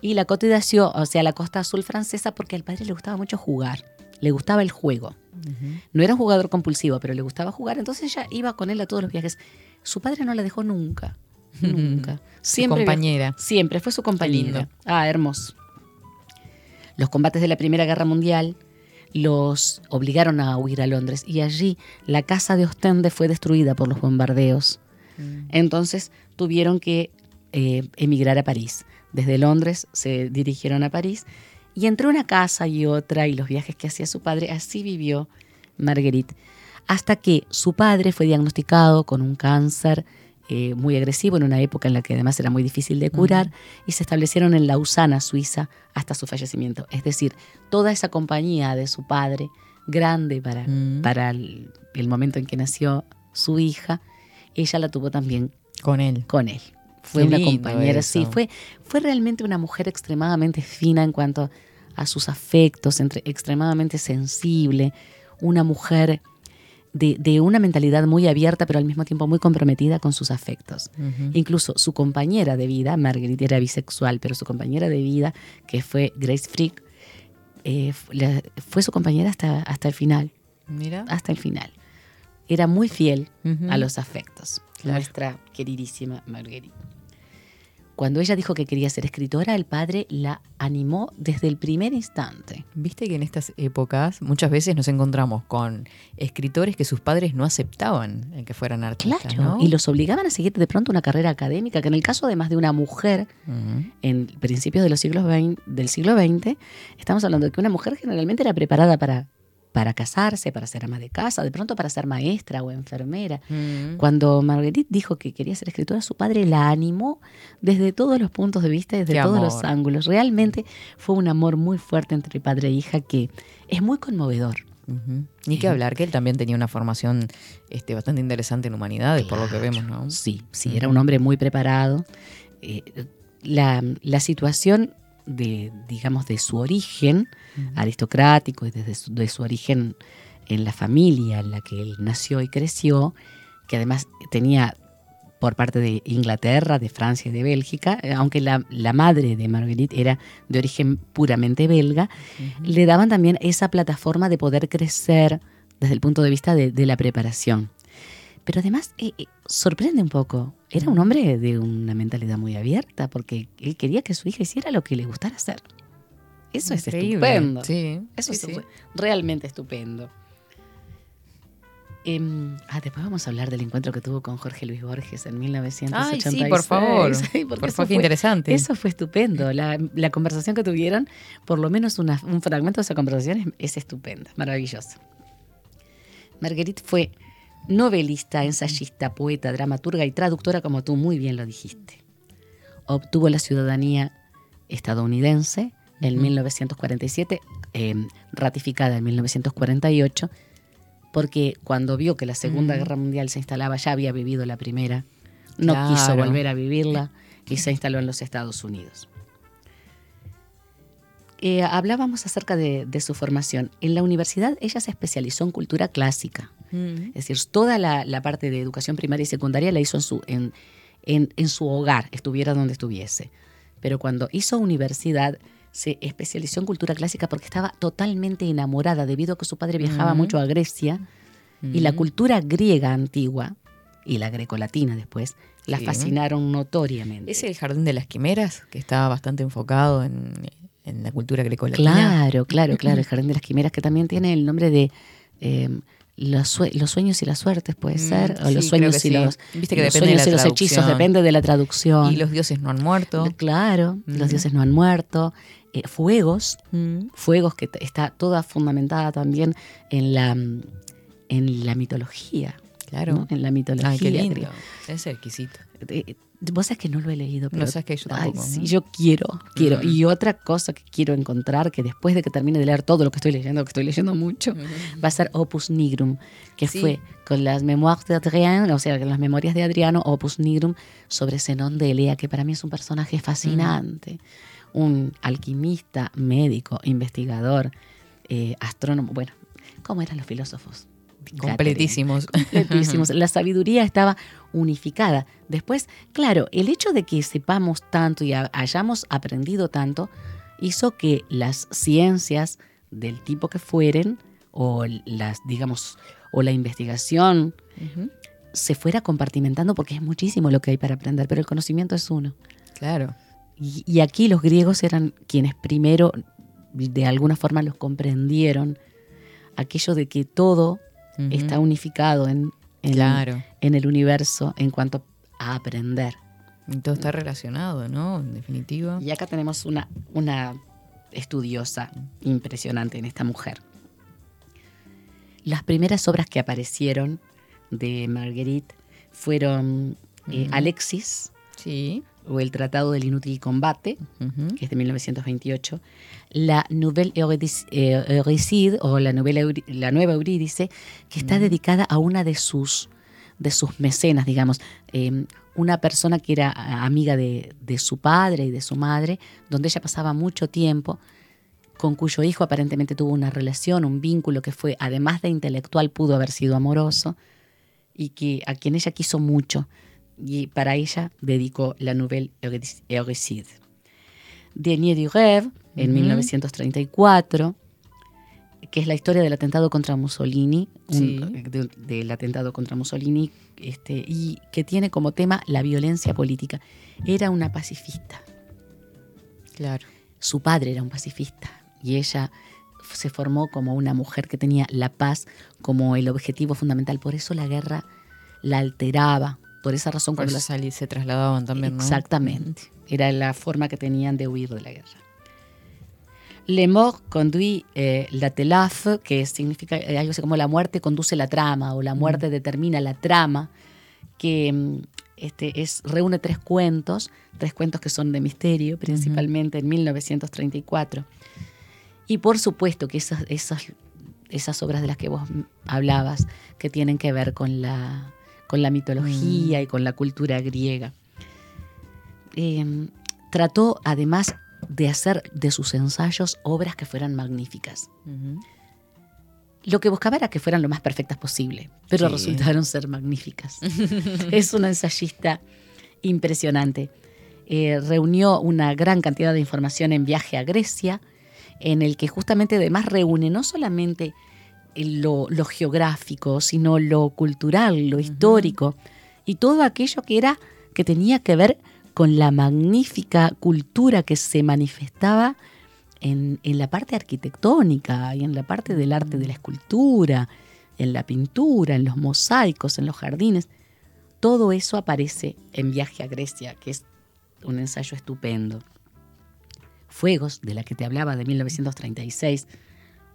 y la Côte d'Azur, o sea, la costa azul francesa, porque al padre le gustaba mucho jugar, le gustaba el juego. Uh-huh. No era un jugador compulsivo, pero le gustaba jugar, entonces ella iba con él a todos los viajes. Su padre no la dejó nunca. Nunca. Siempre. Su compañera. Siempre, fue su compañera. Ah, hermoso. Los combates de la Primera Guerra Mundial los obligaron a huir a Londres y allí la casa de Ostende fue destruida por los bombardeos. Mm. Entonces tuvieron que emigrar a París. Desde Londres se dirigieron a París y entre una casa y otra y los viajes que hacía su padre, así vivió Marguerite. Hasta que su padre fue diagnosticado con un cáncer muy agresivo, en una época en la que además era muy difícil de curar, uh-huh. y se establecieron en Lausana, Suiza, hasta su fallecimiento. Es decir, toda esa compañía de su padre, grande para el momento en que nació su hija, ella la tuvo también con él. Fue una compañera, eso. Sí, fue realmente una mujer extremadamente fina en cuanto a sus afectos, extremadamente sensible, una mujer de una mentalidad muy abierta, pero al mismo tiempo muy comprometida con sus afectos. Uh-huh. Incluso su compañera de vida, Marguerite era bisexual, pero su compañera de vida, que fue Grace Frick, fue su compañera hasta el final. Mira. Hasta el final. Era muy fiel uh-huh. a los afectos. Claro. Nuestra queridísima Marguerite. Cuando ella dijo que quería ser escritora, el padre la animó desde el primer instante. Viste que en estas épocas muchas veces nos encontramos con escritores que sus padres no aceptaban en que fueran artistas, claro, ¿no? Y los obligaban a seguir de pronto una carrera académica, que en el caso además de una mujer, uh-huh. en principios de los del siglo XX, estamos hablando de que una mujer generalmente era preparada para casarse, para ser ama de casa, de pronto para ser maestra o enfermera. Mm. Cuando Marguerite dijo que quería ser escritora, su padre la animó desde todos los puntos de vista, desde Qué todos amor. Los ángulos. Realmente fue un amor muy fuerte entre padre e hija que es muy conmovedor. Uh-huh. Ni que hablar que él también tenía una formación bastante interesante en humanidades, claro, por lo que vemos, ¿no? Sí, uh-huh. era un hombre muy preparado. La situación de su origen uh-huh. aristocrático y de su origen en la familia en la que él nació y creció, que además tenía por parte de Inglaterra, de Francia y de Bélgica, aunque la madre de Marguerite era de origen puramente belga, uh-huh. le daban también esa plataforma de poder crecer desde el punto de vista de la preparación. Pero además sorprende un poco. Era un hombre de una mentalidad muy abierta porque él quería que su hija hiciera lo que le gustara hacer. Eso Increíble. Es estupendo. Sí, eso sí, es realmente estupendo. Después vamos a hablar del encuentro que tuvo con Jorge Luis Borges en 1986. Ay, sí, por favor. Sí, por favor, interesante. Eso fue estupendo. La conversación que tuvieron, por lo menos un fragmento de esa conversación es estupenda, maravillosa. Marguerite fue novelista, ensayista, poeta, dramaturga y traductora, como tú muy bien lo dijiste. Obtuvo la ciudadanía estadounidense en uh-huh. 1947, ratificada en 1948, porque cuando vio que la Segunda uh-huh. Guerra Mundial se instalaba, ya había vivido la Primera, no claro. quiso volver a vivirla y se instaló en los Estados Unidos. Hablábamos acerca de su formación. En la universidad ella se especializó en cultura clásica. Mm. Es decir, toda la parte de educación primaria y secundaria la hizo en su hogar, estuviera donde estuviese. Pero cuando hizo universidad se especializó en cultura clásica porque estaba totalmente enamorada debido a que su padre viajaba mucho a Grecia y la cultura griega antigua y la grecolatina después la fascinaron notoriamente. ¿Es el Jardín de las Quimeras? Que estaba bastante enfocado en la cultura grecolatina. Claro, el Jardín de las Quimeras, que también tiene el nombre de los sueños y las suertes, puede ser, o los sueños y los hechizos, depende de la traducción. Y los dioses no han muerto. Claro, los dioses no han muerto. Fuegos, Fuegos que está toda fundamentada también en la mitología. Claro. ¿No? En la mitología. Ay, qué lindo. Ese es exquisito. Vos sabés que no lo he leído, pero no sabés que yo tampoco. Ay, sí, ¿no? Yo quiero. Uh-huh. Y otra cosa que quiero encontrar, que después de que termine de leer todo lo que estoy leyendo, mucho, uh-huh, va a ser Opus Nigrum, que sí, fue con las Memoirs d'Adrien, o sea, con las memorias de Adriano, Opus Nigrum, sobre Zenón de Elea, que para mí es un personaje fascinante. Uh-huh. Un alquimista, médico, investigador, astrónomo. Bueno, ¿cómo eran los filósofos? Completísimos. La sabiduría estaba unificada. Después, claro, el hecho de que sepamos tanto y hayamos aprendido tanto hizo que las ciencias del tipo que fueren, o las, digamos, o la investigación, uh-huh, se fuera compartimentando, porque es muchísimo lo que hay para aprender, pero el conocimiento es uno. Claro. Y aquí los griegos eran quienes primero, de alguna forma, los comprendieron. Aquello de que todo está unificado en el universo en cuanto a aprender. Y todo está relacionado, ¿no? En definitiva. Y acá tenemos una estudiosa impresionante en esta mujer. Las primeras obras que aparecieron de Marguerite fueron Alexis, sí, o El Tratado del Inútil Combate, uh-huh, que es de 1928, la Nouvelle Euricide, o la Nueva Eurídice, que está dedicada a una de sus mecenas, digamos, una persona que era amiga de su padre y de su madre, donde ella pasaba mucho tiempo, con cuyo hijo aparentemente tuvo una relación, un vínculo que fue, además de intelectual, pudo haber sido amoroso, y que a quien ella quiso mucho. Y para ella dedicó la Nouvelle Euricide. Dernier du Rêve, en 1934, que es la historia del atentado contra Mussolini, y que tiene como tema la violencia política. Era una pacifista. Claro. Su padre era un pacifista, y ella se formó como una mujer que tenía la paz como el objetivo fundamental. Por eso la guerra la alteraba. Por esa razón, cuando se trasladaban también, ¿no? Exactamente. Era la forma que tenían de huir de la guerra. Le mort conduit la telafe, que significa algo así como la muerte conduce la trama, o la muerte determina la trama, que reúne tres cuentos que son de misterio, principalmente en 1934. Y por supuesto que esas obras de las que vos hablabas, que tienen que ver con la mitología y con la cultura griega. Trató además de hacer de sus ensayos obras que fueran magníficas. Uh-huh. Lo que buscaba era que fueran lo más perfectas posible, pero resultaron ser magníficas. Es una ensayista impresionante. Reunió una gran cantidad de información en Viaje a Grecia, en el que justamente además reúne no solamente lo geográfico, sino lo cultural, lo histórico, y todo aquello que tenía que ver con la magnífica cultura que se manifestaba en la parte arquitectónica y en la parte del arte de la escultura, en la pintura, en los mosaicos, en los jardines. Todo eso aparece en Viaje a Grecia, que es un ensayo estupendo. Fuegos, de la que te hablaba, de 1936,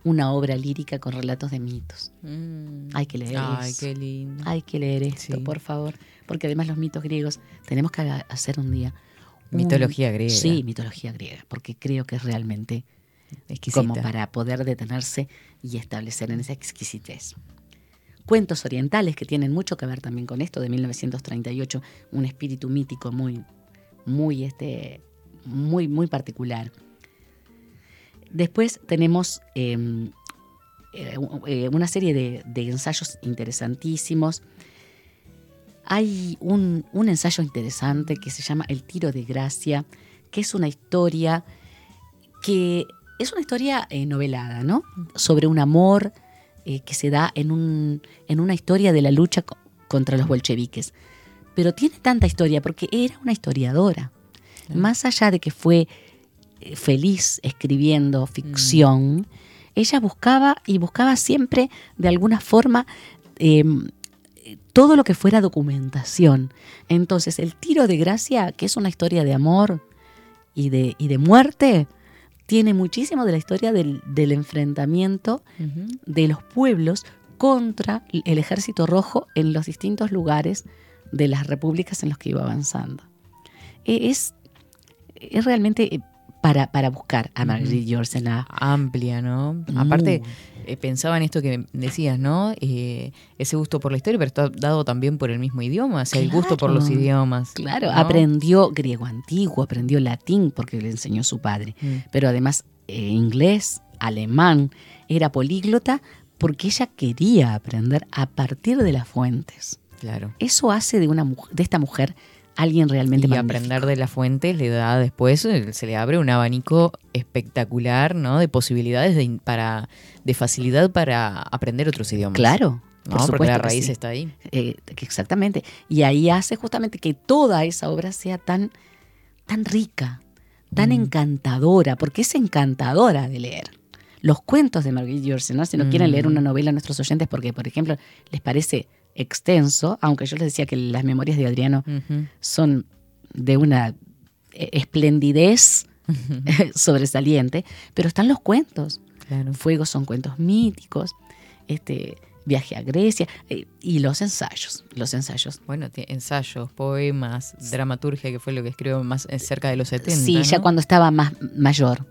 una obra lírica con relatos de mitos. Hay que leer eso. Qué lindo. Hay que leer esto, por favor. Porque además los mitos griegos, tenemos que hacer un día... Mitología griega. Sí, mitología griega. Porque creo que es realmente exquisita, como para poder detenerse y establecer en esa exquisitez. Cuentos orientales, que tienen mucho que ver también con esto, de 1938. Un espíritu mítico muy particular. Después tenemos una serie de ensayos interesantísimos. Hay un ensayo interesante que se llama El Tiro de Gracia, que es una historia novelada, ¿no? Sobre un amor que se da en una historia de la lucha contra los bolcheviques. Pero tiene tanta historia porque era una historiadora. Claro. Más allá de que fue feliz escribiendo ficción, ella buscaba siempre de alguna forma todo lo que fuera documentación. Entonces, El Tiro de Gracia, que es una historia de amor y de muerte, tiene muchísimo de la historia del enfrentamiento de los pueblos contra el Ejército Rojo en los distintos lugares de las repúblicas en las que iba avanzando. Es realmente para buscar a Marguerite Yourcenar. Amplia, ¿no? Aparte, pensaba en esto que decías, ¿no? Ese gusto por la historia, pero está dado también por el mismo idioma, o sea, claro, el gusto por los idiomas. Claro, ¿no? Aprendió griego antiguo, aprendió latín porque le enseñó su padre, pero además inglés, alemán, era políglota porque ella quería aprender a partir de las fuentes. Claro. Eso hace de esta mujer alguien realmente magnífico. Y aprender de las fuentes le da después, se le abre un abanico espectacular, ¿no? De posibilidades de facilidad para aprender otros idiomas. Claro, ¿no? Por supuesto, porque la raíz está ahí. Exactamente. Y ahí hace justamente que toda esa obra sea tan, tan rica, tan encantadora, porque es encantadora de leer. Los cuentos de Marguerite Yourcenar, si no quieren leer una novela a nuestros oyentes porque, por ejemplo, les parece extenso, aunque yo les decía que las memorias de Adriano son de una esplendidez sobresaliente, pero están los cuentos. Claro. Fuegos son cuentos míticos, Viaje a Grecia, y los ensayos. Bueno, ensayos, poemas, dramaturgia, que fue lo que escribió más cerca de los 70. Sí, ¿no? Ya cuando estaba más mayor.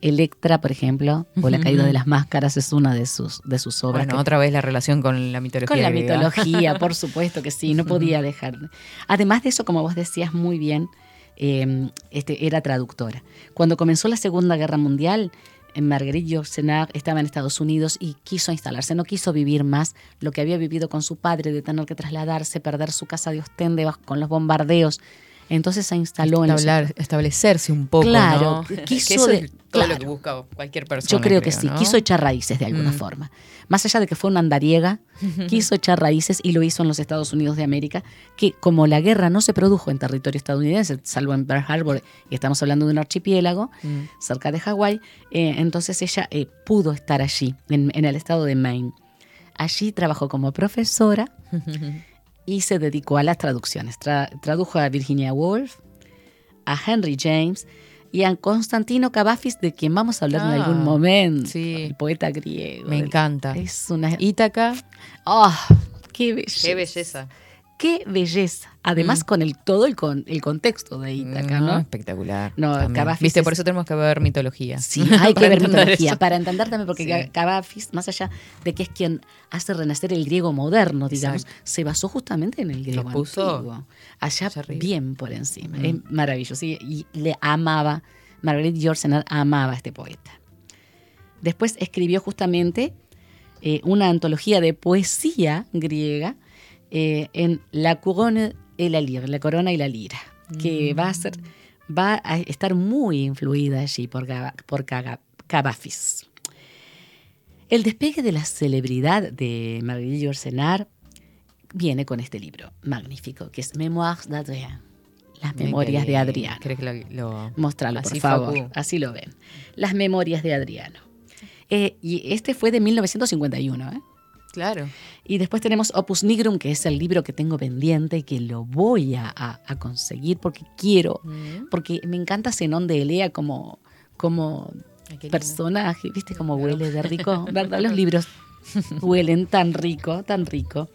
Electra, por ejemplo, o La Caída de las Máscaras es una de sus obras. Bueno, otra vez la relación con la mitología. Con la mitología, por supuesto que sí, no podía dejar. Además de eso, como vos decías muy bien, era traductora. Cuando comenzó la Segunda Guerra Mundial, Marguerite Yourcenar estaba en Estados Unidos y quiso instalarse, no quiso vivir más lo que había vivido con su padre, de tener que trasladarse, perder su casa de Ostende con los bombardeos. Entonces se instaló establecerse un poco, claro, ¿no? Todo lo que busca cualquier persona. Yo creo que sí, ¿no? Quiso echar raíces de alguna forma. Más allá de que fue una andariega, quiso echar raíces y lo hizo en los Estados Unidos de América, que como la guerra no se produjo en territorio estadounidense, salvo en Pearl Harbor, y estamos hablando de un archipiélago cerca de Hawái, entonces ella pudo estar allí, en el estado de Maine. Allí trabajó como profesora, y se dedicó a las traducciones. Tradujo a Virginia Woolf, a Henry James y a Constantino Cavafis, de quien vamos a hablar en algún momento. Sí. El poeta griego. Me encanta. Es una Ítaca. ¡Oh! ¡Qué belleza! ¡Qué belleza! ¡Qué belleza! Además, con todo el contexto de Ítaca, ¿no? Espectacular. No, Cavafis. Viste, por eso tenemos que ver mitología. Sí, hay que ver mitología. Eso. Para entender también, porque Cavafis, más allá de que es quien hace renacer el griego moderno, digamos, se basó justamente en el griego antiguo. Allá bien por encima. Es maravilloso. Y Marguerite Yourcenar amaba a este poeta. Después escribió justamente una antología de poesía griega, en La Corona y la Lira, que va a estar muy influida allí por Cavafis. El despegue de la celebridad de Marguerite Yourcenar viene con este libro magnífico, que es Memoirs d'Adrien, Las Memorias de Adriano. ¿Crees que mostralo, por favor? Facu. Así lo ven. Las Memorias de Adriano. Y este fue de 1951, Claro. Y después tenemos Opus Nigrum, que es el libro que tengo pendiente y que lo voy a conseguir porque quiero, porque me encanta Zenón de Elea como personaje, ¿viste? Como huele de rico, ¿verdad? Los libros huelen tan rico, tan rico.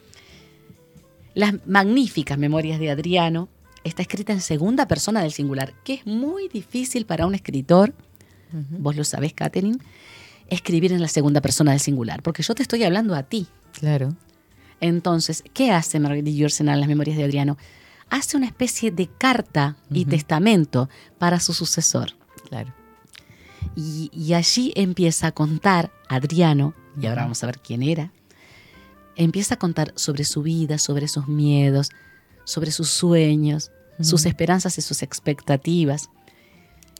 Las magníficas Memorias de Adriano está escrita en segunda persona del singular, que es muy difícil para un escritor, vos lo sabés, Katherine, escribir en la segunda persona del singular, porque yo te estoy hablando a ti. Claro. Entonces, ¿qué hace Marguerite Yourcenar en Las Memorias de Adriano? Hace una especie de carta y testamento para su sucesor. Claro. Y allí empieza a contar Adriano, y ahora vamos a ver quién era, empieza a contar sobre su vida, sobre sus miedos, sobre sus sueños, sus esperanzas y sus expectativas.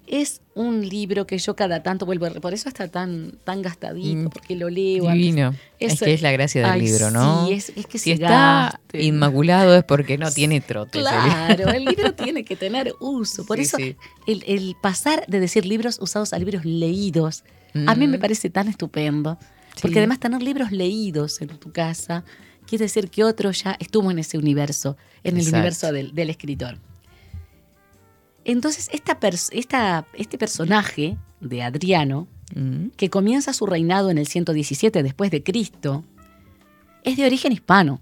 Es un libro que yo cada tanto vuelvo a por eso está tan gastadito, porque lo leo. Divino. Es que es la gracia del libro, ¿no? Sí, es que si está inmaculado es porque no tiene trotes. Claro, el libro tiene que tener uso. Por eso el pasar de decir libros usados a libros leídos, a mí me parece tan estupendo. Porque además tener libros leídos en tu casa quiere decir que otro ya estuvo en ese universo, en el universo del escritor. Entonces, este personaje de Adriano, que comienza su reinado en el 117 después de Cristo, es de origen hispano.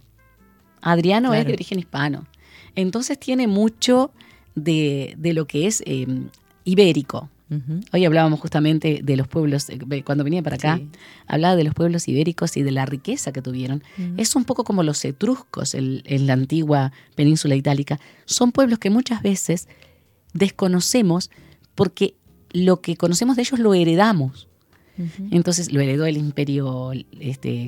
Adriano es de origen hispano. Entonces tiene mucho de lo que es ibérico. Uh-huh. Hoy hablábamos justamente de los pueblos, cuando venía para acá, sí, hablaba de los pueblos ibéricos y de la riqueza que tuvieron. Uh-huh. Es un poco como los etruscos en la antigua península itálica. Son pueblos que muchas veces desconocemos porque lo que conocemos de ellos lo heredamos. Uh-huh. Entonces lo heredó el imperio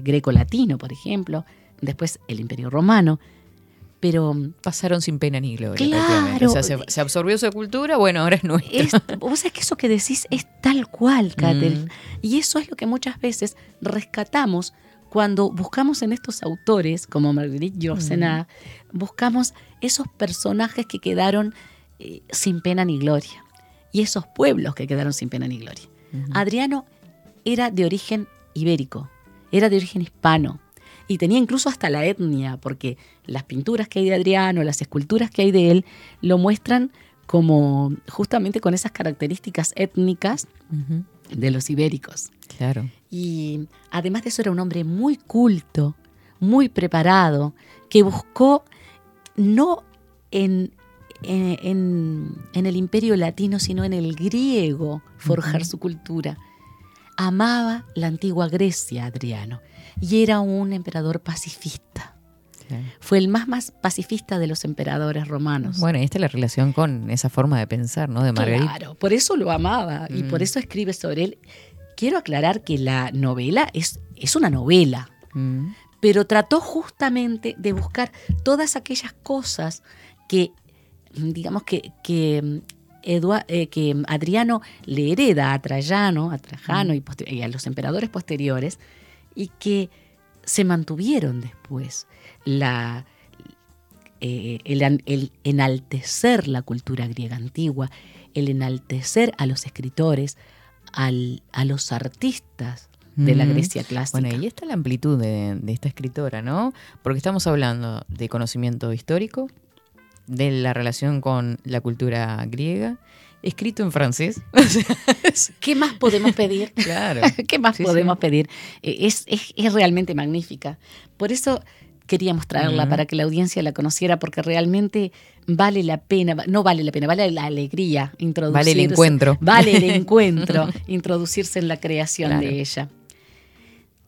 greco-latino, por ejemplo, después el imperio romano. Pero pasaron sin pena ni gloria. Claro. O sea, se absorbió esa cultura, bueno, ahora es nuestra. Vos sabés que eso que decís es tal cual, Katel. Mm. Y eso es lo que muchas veces rescatamos cuando buscamos en estos autores, como Marguerite Yourcenar, buscamos esos personajes que quedaron sin pena ni gloria. Y esos pueblos que quedaron sin pena ni gloria. Mm. Adriano era de origen ibérico, era de origen hispano. Y tenía incluso hasta la etnia, porque las pinturas que hay de Adriano, las esculturas que hay de él, lo muestran como justamente con esas características étnicas uh-huh. de los ibéricos. Claro. Y además de eso era un hombre muy culto, muy preparado, que buscó no en el imperio latino, sino en el griego forjar uh-huh. su cultura. Amaba la antigua Grecia, Adriano. Y era un emperador pacifista. Sí. Fue el más pacifista de los emperadores romanos. Bueno, y esta es la relación con esa forma de pensar, ¿no? De Marguerite. Claro, por eso lo amaba y por eso escribe sobre él. Quiero aclarar que la novela es una novela, pero trató justamente de buscar todas aquellas cosas que, digamos, que Adriano le hereda a Trajano y a los emperadores posteriores, y que se mantuvieron después. El enaltecer la cultura griega antigua, el enaltecer a los escritores, a los artistas de la Grecia clásica. Bueno, y está la amplitud de esta escritora, ¿no? Porque estamos hablando de conocimiento histórico, de la relación con la cultura griega, escrito en francés. ¿Qué más podemos pedir? Claro. ¿Qué más podemos pedir? Es realmente magnífica. Por eso queríamos traerla para que la audiencia la conociera, porque realmente vale la pena, no vale la pena, vale la alegría introducirse. Vale el encuentro. Introducirse en la creación de ella.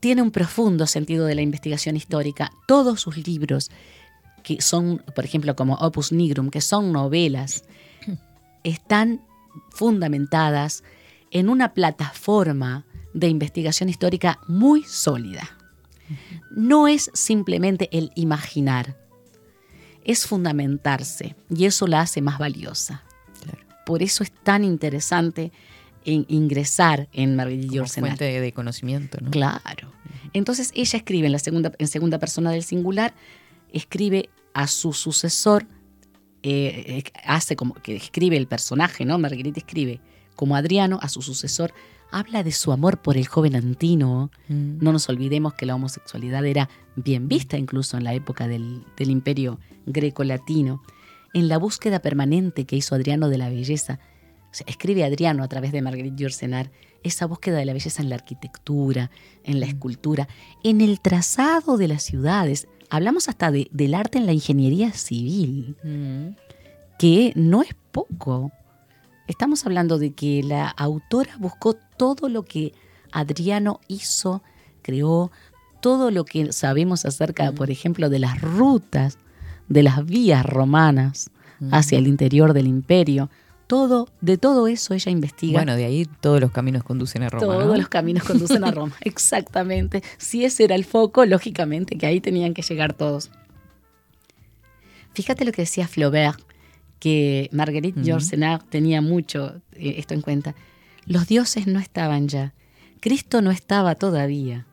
Tiene un profundo sentido de la investigación histórica. Todos sus libros, que son, por ejemplo, como Opus Nigrum, que son novelas, están fundamentadas en una plataforma de investigación histórica muy sólida. No es simplemente el imaginar, es fundamentarse, y eso la hace más valiosa. Claro. Por eso es tan interesante ingresar en Marguerite Yourcenar. Fuente de conocimiento, ¿no? Claro. Entonces ella escribe en segunda persona del singular, escribe a su sucesor, hace como que escribe el personaje, ¿no? Marguerite escribe como Adriano a su sucesor, habla de su amor por el joven Antino. No nos olvidemos que la homosexualidad era bien vista incluso en la época del imperio greco-latino. En la búsqueda permanente que hizo Adriano de la belleza, o sea, escribe Adriano a través de Marguerite Yourcenar esa búsqueda de la belleza en la arquitectura, en la escultura, en el trazado de las ciudades. Hablamos hasta del arte en la ingeniería civil, que no es poco. Estamos hablando de que la autora buscó todo lo que Adriano hizo, creó, todo lo que sabemos acerca, por ejemplo, de las rutas, de las vías romanas hacia el interior del imperio. De todo eso ella investiga. Bueno, de ahí todos los caminos conducen a Roma. Todos los caminos conducen a Roma, exactamente. Si ese era el foco, lógicamente que ahí tenían que llegar todos. Fíjate lo que decía Flaubert, que Marguerite Yourcenar tenía mucho esto en cuenta. Los dioses no estaban ya, Cristo no estaba todavía.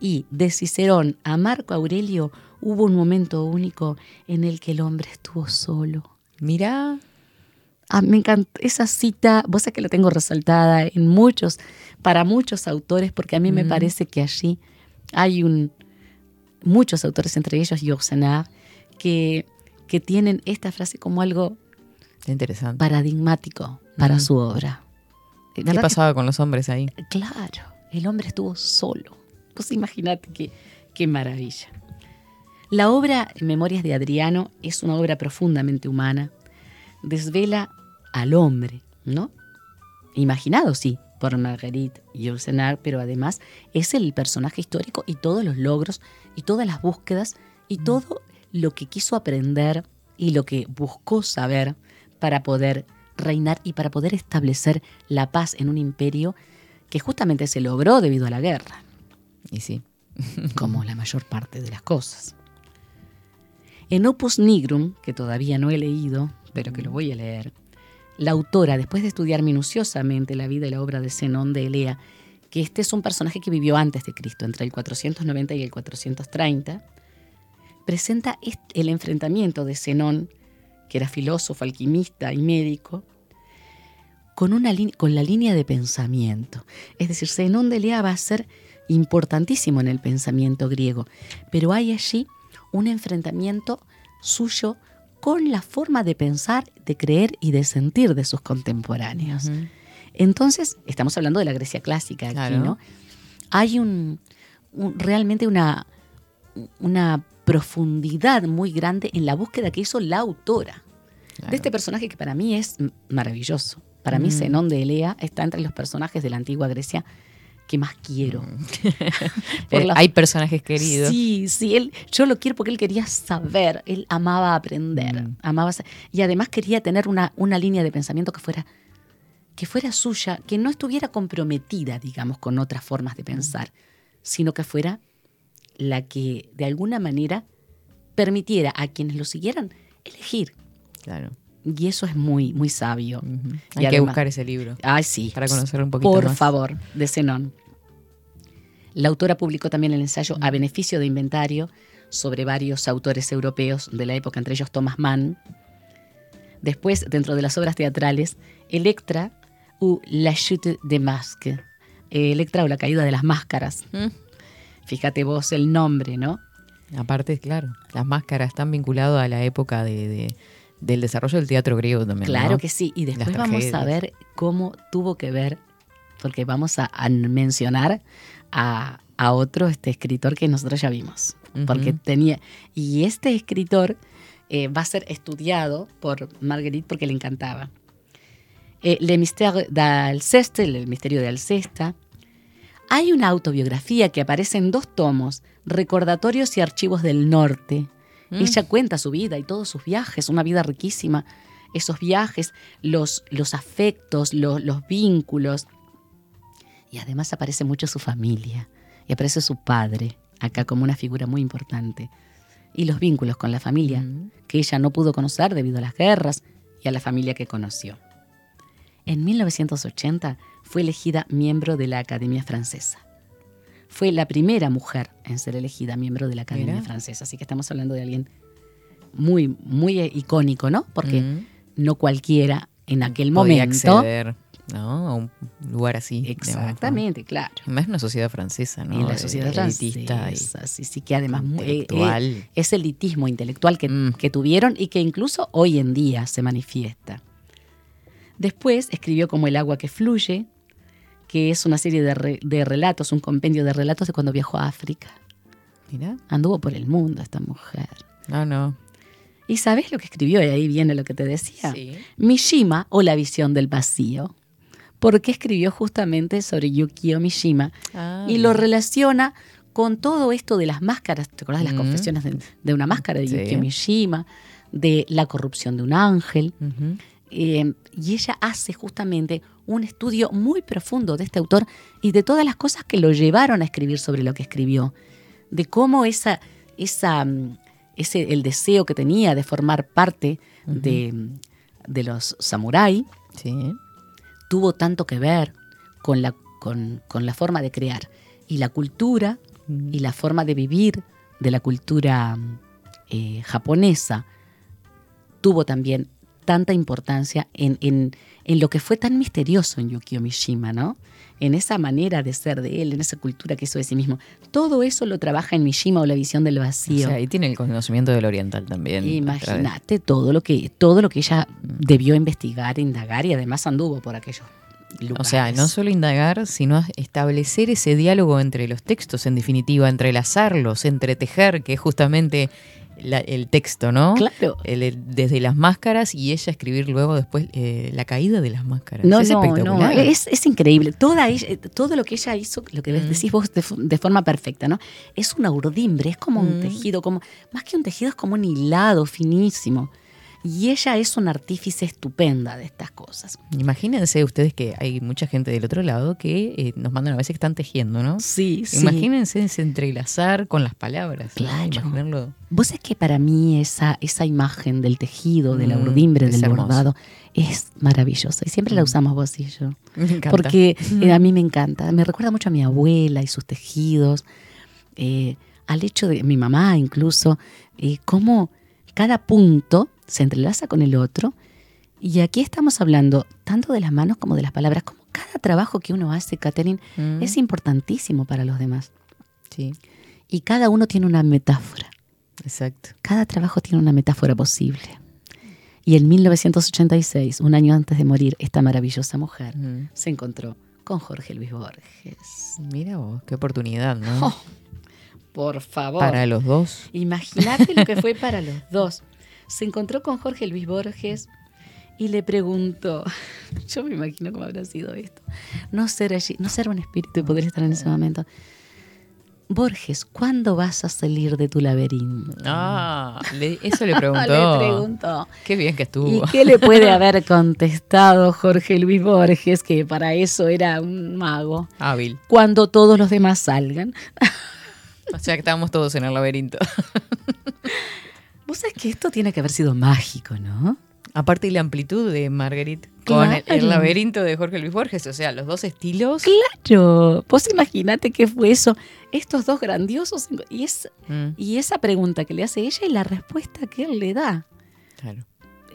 Y de Cicerón a Marco Aurelio hubo un momento único en el que el hombre estuvo solo. Mirá. Ah, me encanta esa cita, vos sabés que la tengo resaltada para muchos autores, porque a mí me parece que allí hay muchos autores, entre ellos Yourcenar, que tienen esta frase como algo interesante, paradigmático para su obra. ¿Qué pasaba con los hombres ahí? Claro, el hombre estuvo solo. Pues imagínate qué maravilla. La obra Memorias de Adriano es una obra profundamente humana. Desvela al hombre, ¿no? Imaginado, sí, por Marguerite Yourcenar, pero además es el personaje histórico y todos los logros y todas las búsquedas y todo lo que quiso aprender y lo que buscó saber para poder reinar y para poder establecer la paz en un imperio que justamente se logró debido a la guerra. Y sí, como la mayor parte de las cosas. En Opus Nigrum, que todavía no he leído, pero que lo voy a leer, la autora, después de estudiar minuciosamente la vida y la obra de Zenón de Elea, que este es un personaje que vivió antes de Cristo, entre el 490 y el 430, presenta el enfrentamiento de Zenón, que era filósofo, alquimista y médico, con la línea de pensamiento. Es decir, Zenón de Elea va a ser importantísimo en el pensamiento griego, pero hay allí un enfrentamiento suyo con la forma de pensar, de creer y de sentir de sus contemporáneos. Uh-huh. Entonces, estamos hablando de la Grecia clásica aquí, claro, ¿no? Hay realmente una profundidad muy grande en la búsqueda que hizo la autora, claro, de este personaje que para mí es maravilloso. Para mí, Zenón de Elea está entre los personajes de la antigua Grecia que más quiero. Hay personajes queridos. Sí, sí, yo lo quiero porque él quería saber, él amaba aprender, amaba saber, y además quería tener una línea de pensamiento que fuera suya, que no estuviera comprometida, digamos, con otras formas de pensar, sino que fuera la que de alguna manera permitiera a quienes lo siguieran elegir. Claro. Y eso es muy, muy sabio. Uh-huh. Hay que buscar ese libro. Ah, sí. Para conocerlo un poquito más. Por favor, de Zenón. La autora publicó también el ensayo A Beneficio de Inventario sobre varios autores europeos de la época, entre ellos Thomas Mann. Después, dentro de las obras teatrales, Electra o La Chute des Masques. Electra o La Caída de las Máscaras. ¿Mm? Fíjate vos el nombre, ¿no? Aparte, claro, las máscaras están vinculadas a la época del desarrollo del teatro griego también. Claro, ¿no? Que sí. Y después vamos a ver cómo tuvo que ver, porque vamos a mencionar a otro escritor que nosotros ya vimos. Uh-huh. Y este escritor va a ser estudiado por Marguerite porque le encantaba. El misterio de Alcesta. Hay una autobiografía que aparece en 2 tomos, Recordatorios y Archivos del Norte. Ella cuenta su vida y todos sus viajes, una vida riquísima. Esos viajes, los afectos, los vínculos. Y además aparece mucho su familia. Y aparece su padre, acá como una figura muy importante. Y los vínculos con la familia, que ella no pudo conocer debido a las guerras y a la familia que conoció. En 1980 fue elegida miembro de la Academia Francesa. Fue la primera mujer en ser elegida miembro de la Academia Francesa. Así que estamos hablando de alguien muy, muy icónico, ¿no? Porque no cualquiera en aquel momento podía acceder, ¿no?, a un lugar así. Exactamente, digamos, ¿no? Claro. Además, es una sociedad francesa, ¿no? En la sociedad elitista. Sí, que además es elitismo intelectual que tuvieron y que incluso hoy en día se manifiesta. Después escribió Como el agua que fluye, que es una serie de relatos, un compendio de relatos de cuando viajó a África. Mira, anduvo por el mundo esta mujer. No. ¿Y sabés lo que escribió? Y ahí viene lo que te decía. Sí. Mishima o la visión del vacío. Porque escribió justamente sobre Yukio Mishima y lo relaciona con todo esto de las máscaras. ¿Te acordás de las confesiones de una máscara de Yukio Mishima? De la corrupción de un ángel. Uh-huh. Y ella hace justamente un estudio muy profundo de este autor y de todas las cosas que lo llevaron a escribir sobre lo que escribió, de cómo el deseo que tenía de formar parte de los samurái tuvo tanto que ver con la forma de crear y la cultura y la forma de vivir de la cultura japonesa. Tuvo también tanta importancia en lo que fue tan misterioso en Yukio Mishima, ¿no? En esa manera de ser de él, en esa cultura que hizo de sí mismo. Todo eso lo trabaja en Mishima o la visión del vacío. O sea, ahí tiene el conocimiento del oriental también. Imagínate todo lo que ella debió investigar, indagar, y además anduvo por aquellos lugares. O sea, no solo indagar, sino establecer ese diálogo entre los textos, en definitiva, entrelazarlos, entretejer, que es justamente el texto, ¿no? Claro. Desde las máscaras y ella escribir luego después la caída de las máscaras. No, es espectacular. No, es increíble. Todo lo que ella hizo, lo que decís vos de forma perfecta, ¿no? Es un urdimbre, es como un tejido, como más que un tejido, es como un hilado finísimo. Y ella es una artífice estupenda de estas cosas. Imagínense ustedes que hay mucha gente del otro lado que nos mandan a veces que están tejiendo, ¿no? Sí, sí. Imagínense ese entrelazar con las palabras. Claro. ¿No? Imaginarlo. Vos es que para mí esa imagen del tejido, de la urdimbre, del bordado, es maravillosa. Y siempre la usamos vos y yo. Me encanta. Porque a mí me encanta. Me recuerda mucho a mi abuela y sus tejidos. Al hecho de mi mamá incluso. Cómo cada punto se entrelaza con el otro, y aquí estamos hablando tanto de las manos como de las palabras, como cada trabajo que uno hace, Katherine, es importantísimo para los demás. Sí. Y cada uno tiene una metáfora. Exacto. Cada trabajo tiene una metáfora posible. Y en 1986, un año antes de morir, esta maravillosa mujer se encontró con Jorge Luis Borges. Mira vos, qué oportunidad, ¿no? Oh, por favor. Para los dos. Imagínate lo que fue para los dos. Se encontró con Jorge Luis Borges y le preguntó, yo me imagino cómo habrá sido esto, no ser allí, no ser un espíritu y poder estar en ese momento. Borges, ¿cuándo vas a salir de tu laberinto? Ah, eso le preguntó. Le preguntó. Qué bien que estuvo. ¿Y qué le puede haber contestado Jorge Luis Borges, que para eso era un mago? Hábil. Cuando todos los demás salgan. O sea que estábamos todos en el laberinto. ¿Vos sabés que esto tiene que haber sido mágico, no? Aparte de la amplitud de Marguerite con el laberinto de Jorge Luis Borges, o sea, los dos estilos. ¡Claro! Vos imaginate qué fue eso. Estos dos grandiosos. Y esa pregunta que le hace ella y la respuesta que él le da. Claro.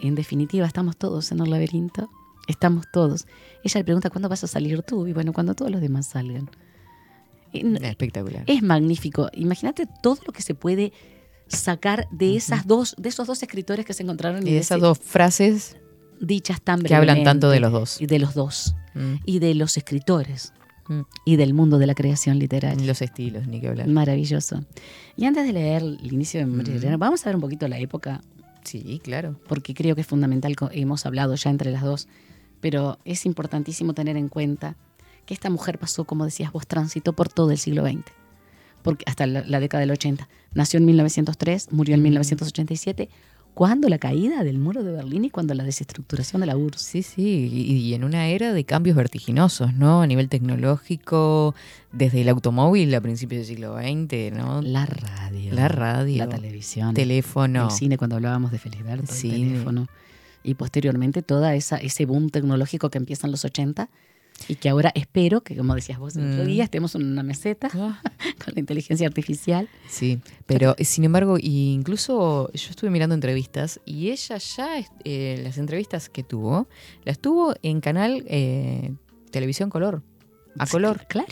En definitiva, estamos todos en el laberinto. Estamos todos. Ella le pregunta, ¿cuándo vas a salir tú? Y bueno, cuando todos los demás salgan. Espectacular. Es magnífico. Imagínate todo lo que se puede sacar de esos dos escritores que se encontraron y de esas dos frases dichas tan brevemente, que hablan tanto de los dos y de los escritores y del mundo de la creación literaria, los estilos, ni que hablar. Maravilloso. Y antes de leer el inicio de Memoirs d'Adrien, vamos a ver un poquito la época. Sí, claro, porque creo que es fundamental, hemos hablado ya entre las dos, pero es importantísimo tener en cuenta que esta mujer pasó, como decías vos, transitó por todo el siglo XX. Porque hasta la década del 80. Nació en 1903, murió en 1987, cuando la caída del muro de Berlín y cuando la desestructuración de la URSS. Sí, sí, y en una era de cambios vertiginosos, ¿no? A nivel tecnológico, desde el automóvil a principios del siglo XX, ¿no? La radio. La televisión. Teléfono. El cine, cuando hablábamos de Felisberto, el teléfono. Y posteriormente toda ese boom tecnológico que empieza en los 80, y que ahora espero que, como decías vos el otro día, estemos en una meseta con la inteligencia artificial. Sí, pero sin embargo, incluso yo estuve mirando entrevistas y ella ya, las entrevistas que tuvo, las tuvo en canal Televisión Color, a color. Claro.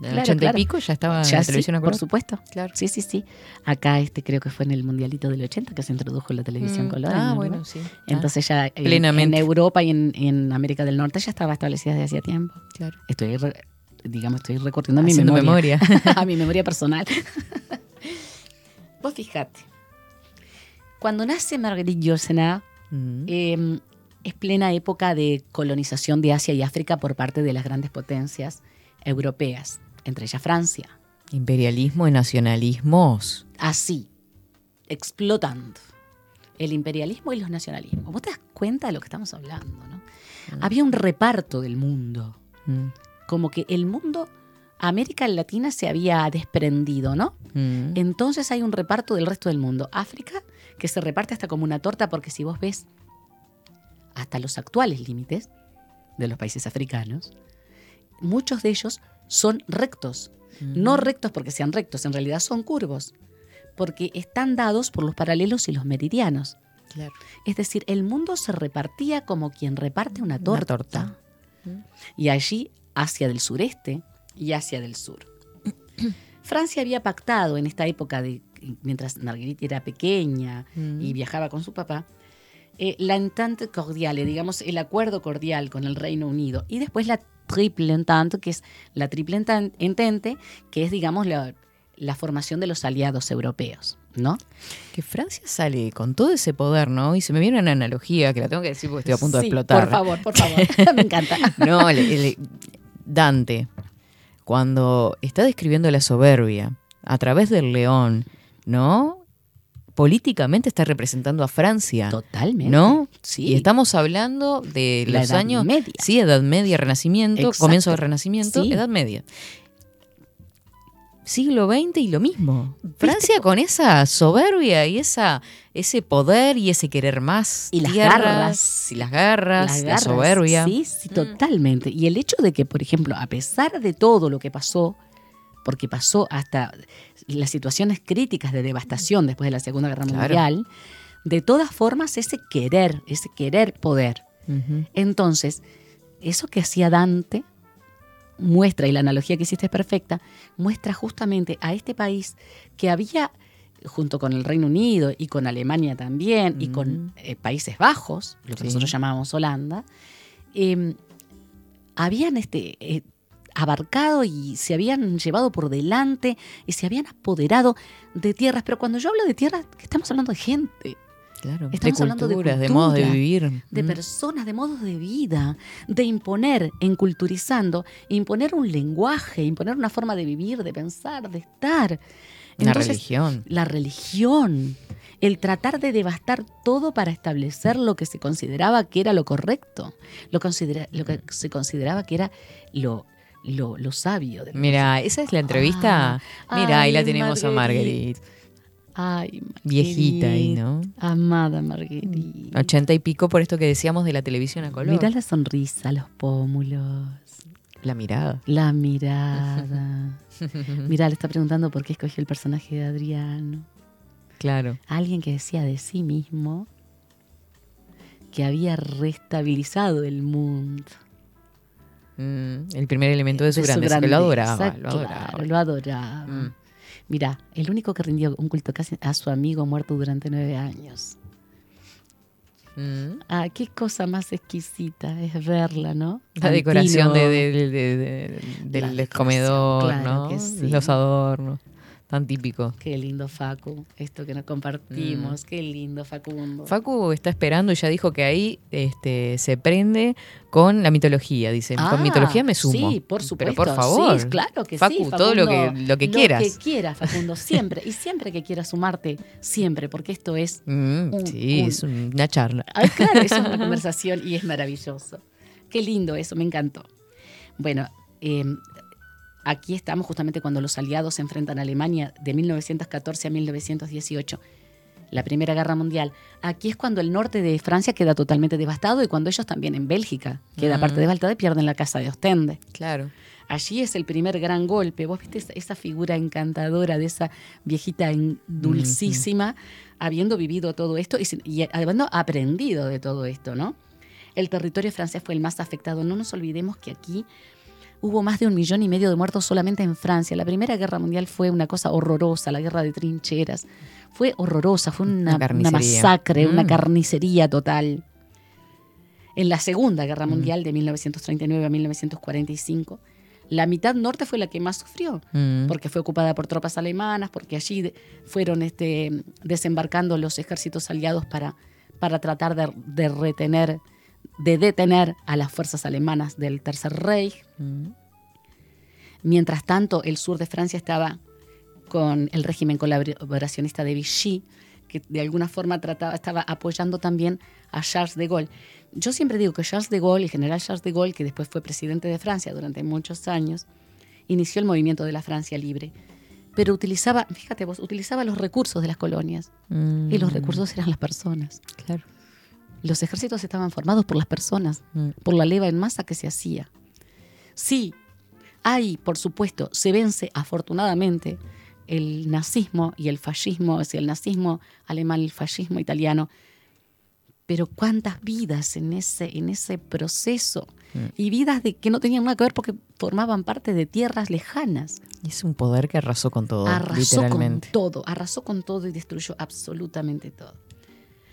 En el 80 y pico ya estaba en televisión a color. Por supuesto. Claro. Sí, sí, sí. Acá creo que fue en el Mundialito del 80 que se introdujo la televisión color. Ah, bueno, sí. Entonces ya plenamente. En Europa y en América del Norte ya estaba establecida desde hacía tiempo. Claro. Estoy recortando a mi memoria. A mi memoria personal. Vos fijate, cuando nace Marguerite Yourcenar, es plena época de colonización de Asia y África por parte de las grandes potencias europeas, entre ellas Francia. Imperialismo y nacionalismos. Así, explotando. El imperialismo y los nacionalismos. Vos te das cuenta de lo que estamos hablando, ¿no? Había un reparto del mundo. Como que el mundo, América Latina se había desprendido, ¿no? Entonces hay un reparto del resto del mundo. África, que se reparte hasta como una torta, porque si vos ves hasta los actuales límites de los países africanos, muchos de ellos son rectos. No rectos porque sean rectos, en realidad son curvos, porque están dados por los paralelos y los meridianos. Claro. Es decir, el mundo se repartía como quien reparte una torta. Y allí, Asia del sureste y Asia del sur. Francia había pactado en esta época, mientras Marguerite era pequeña y viajaba con su papá, la entente cordiale, digamos el acuerdo cordial con el Reino Unido, y después la triple entente, que es la digamos la formación de los aliados europeos, ¿no? Que Francia sale con todo ese poder, ¿no? Y se me viene una analogía que la tengo que decir porque estoy a punto de explotar. Por favor, me encanta. No, Dante, cuando está describiendo la soberbia a través del león, ¿no? Políticamente está representando a Francia. Totalmente. ¿No? Sí. Y estamos hablando de los años... Media. Sí, Edad Media, Renacimiento, exacto, comienzo del Renacimiento, sí. Edad Media. Siglo XX y lo mismo. Francia con esa soberbia y ese poder y ese querer más. Y las garras. Y las garras, la soberbia. Sí, sí, totalmente. Y el hecho de que, por ejemplo, a pesar de todo lo que pasó, porque pasó hasta las situaciones críticas de devastación después de la Segunda Guerra Mundial, de todas formas ese querer poder. Uh-huh. Entonces, eso que hacía Dante muestra, y la analogía que hiciste es perfecta, muestra justamente a este país que había, junto con el Reino Unido y con Alemania también, y con Países Bajos, lo que nosotros llamábamos Holanda, habían abarcado y se habían llevado por delante y se habían apoderado de tierras. Pero cuando yo hablo de tierras, estamos hablando de gente. Claro, estamos hablando de culturas, de modos de vivir, de personas, de modos de vida, de imponer, imponer un lenguaje, imponer una forma de vivir, de pensar, de estar. Entonces, la religión, el tratar de devastar todo para establecer lo que se consideraba que era lo correcto, lo que se consideraba que era lo sabio. Mira, esa es la entrevista. Mira, ahí la tenemos a Marguerite. Ay, Marguerite, viejita ahí, ¿no? Amada Marguerite. 80 y pico, por esto que decíamos de la televisión a color. Mirá la sonrisa, los pómulos. La mirada. Mirá, le está preguntando por qué escogió el personaje de Adriano. Claro. Alguien que decía de sí mismo que había restabilizado el mundo. El primer elemento de su grandeza, que lo adoraba. Exacto, lo adoraba. Mirá, el único que rindió un culto casi a su amigo muerto durante 9 años. Ah, qué cosa más exquisita es verla, ¿no? La decoración del comedor, claro, ¿no? Sí. Los adornos, tan típico. Qué lindo, Facu, esto que nos compartimos. Qué lindo, Facundo. Facu está esperando y ya dijo que ahí se prende con la mitología, dice. Con mitología me sumo. Sí, por supuesto. Pero por favor. Sí, claro que Facu, sí, Facundo, todo lo que quieras. Lo que quieras, Facundo, siempre. Y siempre que quieras sumarte, siempre, porque esto es... es una charla. Ay, claro, es una conversación y es maravilloso. Qué lindo eso, me encantó. Bueno, aquí estamos justamente cuando los aliados se enfrentan a Alemania de 1914 a 1918, la Primera Guerra Mundial. Aquí es cuando el norte de Francia queda totalmente devastado y cuando ellos también en Bélgica queda parte devastada y pierden la casa de Ostende. Claro. Allí es el primer gran golpe. Vos viste esa figura encantadora de esa viejita dulcísima, habiendo vivido todo esto y habiendo aprendido de todo esto, ¿no? El territorio francés fue el más afectado. No nos olvidemos que aquí hubo más de 1,5 millones de muertos solamente en Francia. La Primera Guerra Mundial fue una cosa horrorosa, la guerra de trincheras. Fue horrorosa, fue una masacre, una carnicería total. En la Segunda Guerra Mundial de 1939 a 1945, la mitad norte fue la que más sufrió, porque fue ocupada por tropas alemanas, porque allí fueron desembarcando los ejércitos aliados para tratar de detener a las fuerzas alemanas del Tercer Reich. Mientras tanto, el sur de Francia estaba con el régimen colaboracionista de Vichy, que de alguna forma estaba apoyando también a Charles de Gaulle. Yo siempre digo que Charles de Gaulle, el general Charles de Gaulle, que después fue presidente de Francia durante muchos años, inició el movimiento de la Francia libre, pero utilizaba los recursos de las colonias, y los recursos eran las personas. Claro. Los ejércitos estaban formados por las personas, por la leva en masa que se hacía. Sí, por supuesto, se vence afortunadamente el nazismo y el fascismo, es decir, el nazismo alemán, el fascismo italiano, pero cuántas vidas en ese proceso, y vidas que no tenían nada que ver porque formaban parte de tierras lejanas. Es un poder que arrasó con todo, literalmente. Arrasó con todo y destruyó absolutamente todo.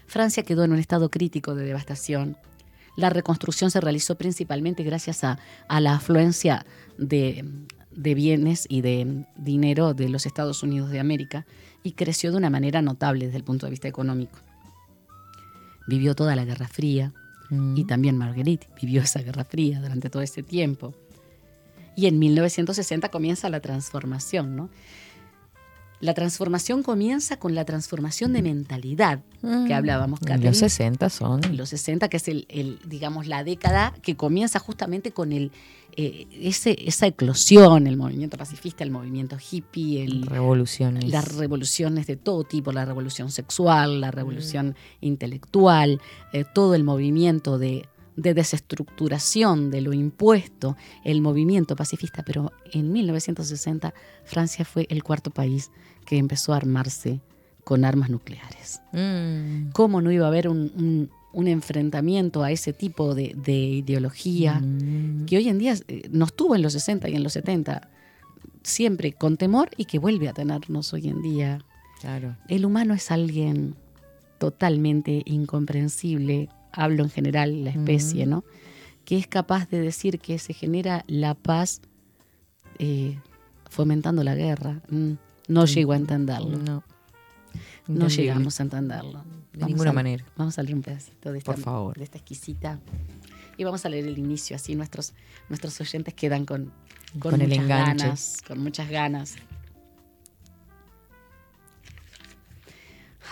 Francia quedó en un estado crítico de devastación. La reconstrucción se realizó principalmente gracias a la afluencia de bienes y de dinero de los Estados Unidos de América, y creció de una manera notable desde el punto de vista económico. Vivió toda la Guerra Fría, y también Marguerite vivió esa Guerra Fría durante todo ese tiempo. Y en 1960 comienza la transformación, ¿no? La transformación comienza con la transformación de mentalidad que hablábamos, Katherine. Los 60 son. Los 60, que es digamos, la década que comienza justamente con esa eclosión, el movimiento pacifista, el movimiento hippie, revoluciones. Las revoluciones de todo tipo, la revolución sexual, la revolución intelectual, todo el movimiento de desestructuración de lo impuesto, el movimiento pacifista. Pero en 1960 Francia fue el cuarto país que empezó a armarse con armas nucleares. ¿Cómo no iba a haber un enfrentamiento a ese tipo de ideología que hoy en día nos tuvo en los 60 y en los 70 siempre con temor y que vuelve a tenernos hoy en día? Claro. El humano es alguien totalmente incomprensible, hablo en general la especie, ¿no? Que es capaz de decir que se genera la paz fomentando la guerra. No llego a entenderlo. No llegamos a entenderlo. De ninguna manera. Vamos a leer un pedacito de esta exquisita. Y vamos a leer el inicio, así nuestros oyentes quedan con muchas ganas. Con muchas ganas.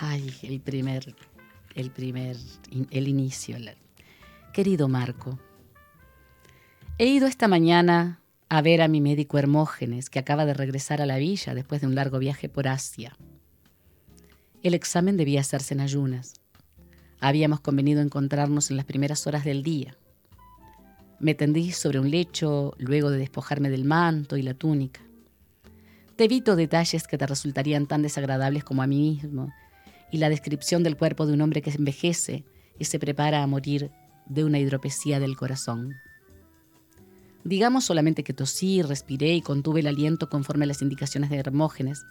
Ay, el inicio. Querido Marco, he ido esta mañana a ver a mi médico Hermógenes, que acaba de regresar a la villa después de un largo viaje por Asia. El examen debía hacerse en ayunas. Habíamos convenido encontrarnos en las primeras horas del día. Me tendí sobre un lecho luego de despojarme del manto y la túnica. Te evito detalles que te resultarían tan desagradables como a mí mismo, y la descripción del cuerpo de un hombre que envejece y se prepara a morir de una hidropesía del corazón. Digamos solamente que tosí, respiré y contuve el aliento conforme a las indicaciones de Hermógenes,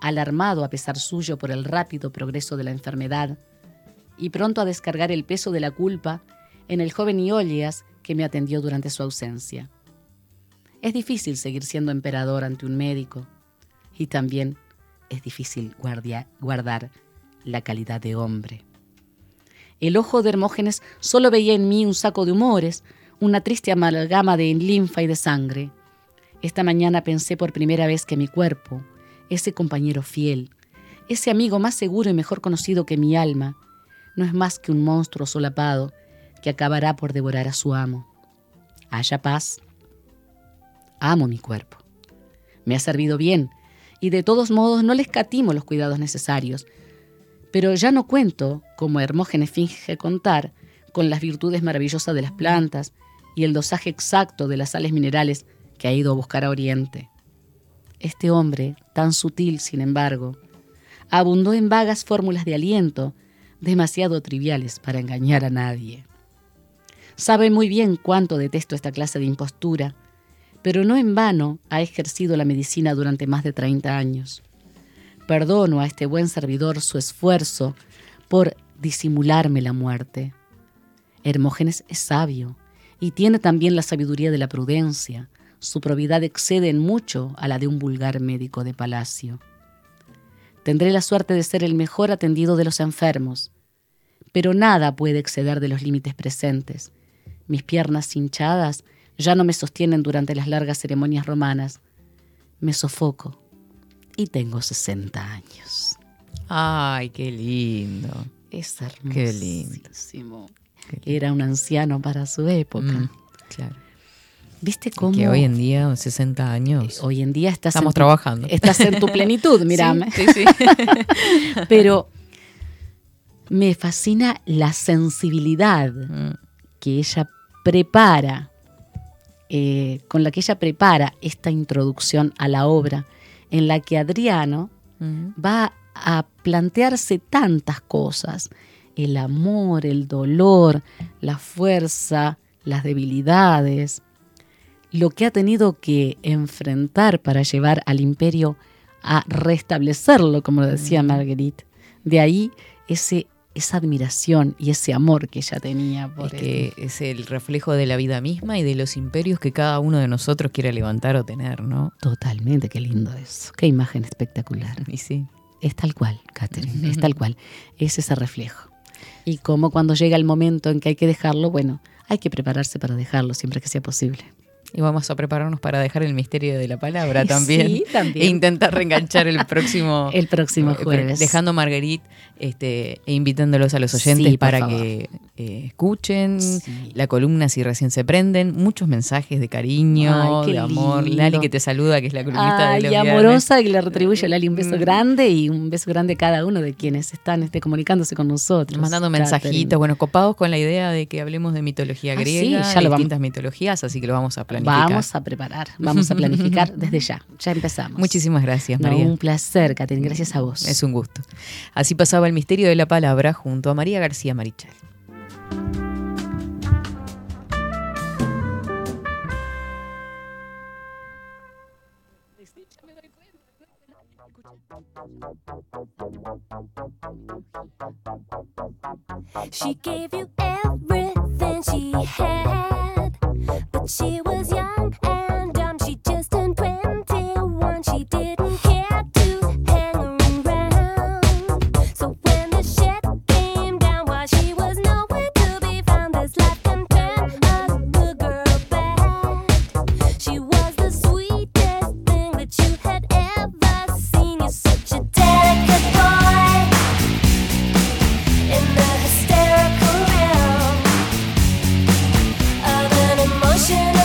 alarmado a pesar suyo por el rápido progreso de la enfermedad y pronto a descargar el peso de la culpa en el joven Iolias que me atendió durante su ausencia. Es difícil seguir siendo emperador ante un médico, y también es difícil guardar la calidad de hombre. El ojo de Hermógenes solo veía en mí un saco de humores, una triste amalgama de linfa y de sangre. Esta mañana pensé por primera vez que mi cuerpo, ese compañero fiel, ese amigo más seguro y mejor conocido que mi alma, no es más que un monstruo solapado que acabará por devorar a su amo. Haya paz. Amo mi cuerpo. Me ha servido bien, y de todos modos no le escatimo los cuidados necesarios. Pero ya no cuento, como Hermógenes finge contar, con las virtudes maravillosas de las plantas y el dosaje exacto de las sales minerales que ha ido a buscar a Oriente. Este hombre, tan sutil sin embargo, abundó en vagas fórmulas de aliento, demasiado triviales para engañar a nadie. Sabe muy bien cuánto detesto esta clase de impostura, pero no en vano ha ejercido la medicina durante más de 30 años. Perdono a este buen servidor su esfuerzo por disimularme la muerte. Hermógenes es sabio y tiene también la sabiduría de la prudencia. Su probidad excede en mucho a la de un vulgar médico de palacio. Tendré la suerte de ser el mejor atendido de los enfermos, pero nada puede exceder de los límites presentes. Mis piernas hinchadas ya no me sostienen durante las largas ceremonias romanas. Me sofoco y tengo 60 años. ¡Ay, qué lindo! Es hermosísimo. Qué lindo. Era un anciano para su época. Claro. ¿Viste cómo? Que hoy en día, 60 años. Hoy en día estamos trabajando. Estás en tu plenitud, mírame. Sí. Pero me fascina la sensibilidad que ella prepara. Con la que ella prepara esta introducción a la obra, en la que Adriano va a plantearse tantas cosas: el amor, el dolor, la fuerza, las debilidades, lo que ha tenido que enfrentar para llevar al imperio a restablecerlo, como lo decía Marguerite. De ahí ese esa admiración y ese amor que ella tenía. Por él. Que es el reflejo de la vida misma y de los imperios que cada uno de nosotros quiere levantar o tener, ¿no? Totalmente, qué lindo eso. Qué imagen espectacular. Y sí. Es tal cual, Katherine, es tal cual. Es ese reflejo. Y como cuando llega el momento en que hay que dejarlo, bueno, hay que prepararse para dejarlo siempre que sea posible. Y vamos a prepararnos para dejar el misterio de la palabra también. Sí, también. E intentar reenganchar el próximo... el próximo jueves. Dejando Marguerite e invitándolos a los oyentes, sí, para que escuchen, sí, la columna Si Recién Se Prenden. Muchos mensajes de cariño, ay, de amor. Lindo. Lali, que te saluda, que es la columnista de los viernes. Ay, amorosa, que le retribuye, Lali, un beso grande, y un beso grande a cada uno de quienes están comunicándose con nosotros. Mandando mensajitos, bueno, copados con la idea de que hablemos de mitología griega, sí, distintas mitologías, así que lo vamos a platicar. Vamos a preparar, vamos a planificar desde ya. Ya empezamos. Muchísimas gracias, María. Un placer, Katherine. Gracias a vos. Es un gusto. Así pasaba El misterio de la palabra junto a María García Marichal. She gave you everything she had, but she was young and dumb. She just turned 21. She didn't care to hang around. So when the shit came down, while she was nowhere to be found, this life can turn a good girl bad. She was the sweetest thing that you had ever seen. You're such a delicate boy in the hysterical realm of an emotional.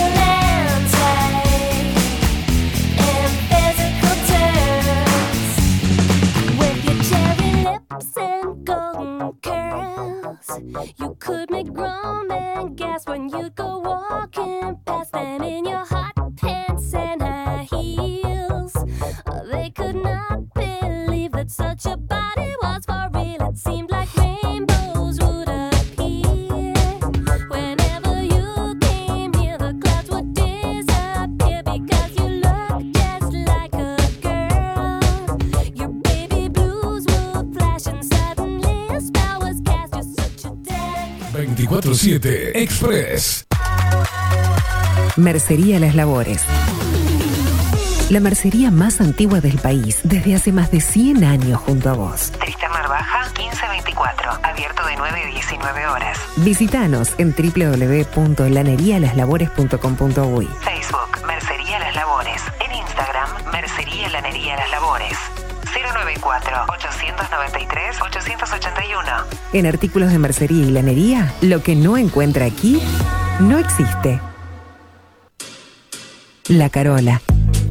You could make grown men gasp when you go walking past them in your hot pants and high heels. Oh, they could not believe that such a body was for real. It seemed like rainbows would appear whenever you came here. The clouds would disappear because you looked just like a girl. Your baby blues would flash and suddenly a spell was cast. 247 Express. Mercería Las Labores. La mercería más antigua del país, desde hace más de 100 años junto a vos. Tristamar Baja, 1524, abierto de 9 a 19 horas. Visítanos en www.lanerialaslabores.com.uy. Facebook, Mercería Las Labores. En Instagram, Mercería Lanería Las Labores. 094-893-881. En artículos de mercería y lanería, lo que no encuentra aquí no existe. La Carola.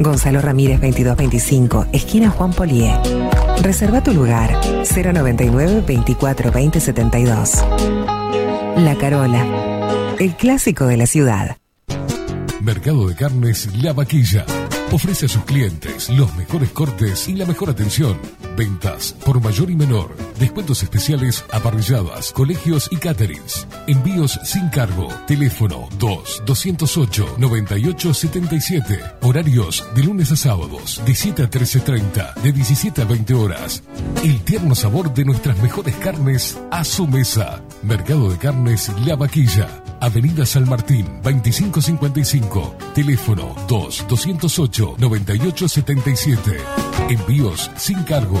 Gonzalo Ramírez 2225, esquina Juan Polié. Reserva tu lugar, 099 24 20 72. La Carola, el clásico de la ciudad. Mercado de Carnes La Vaquilla. Ofrece a sus clientes los mejores cortes y la mejor atención. Ventas por mayor y menor. Descuentos especiales a parrilladas, colegios y caterings. Envíos sin cargo. Teléfono 2-208-9877. Horarios de lunes a sábados, de 7 a 13:30, de 17 a 20 horas. El tierno sabor de nuestras mejores carnes a su mesa. Mercado de Carnes La Vaquilla. Avenida San Martín, 2555. Teléfono 2-208-9877. Envíos sin cargo.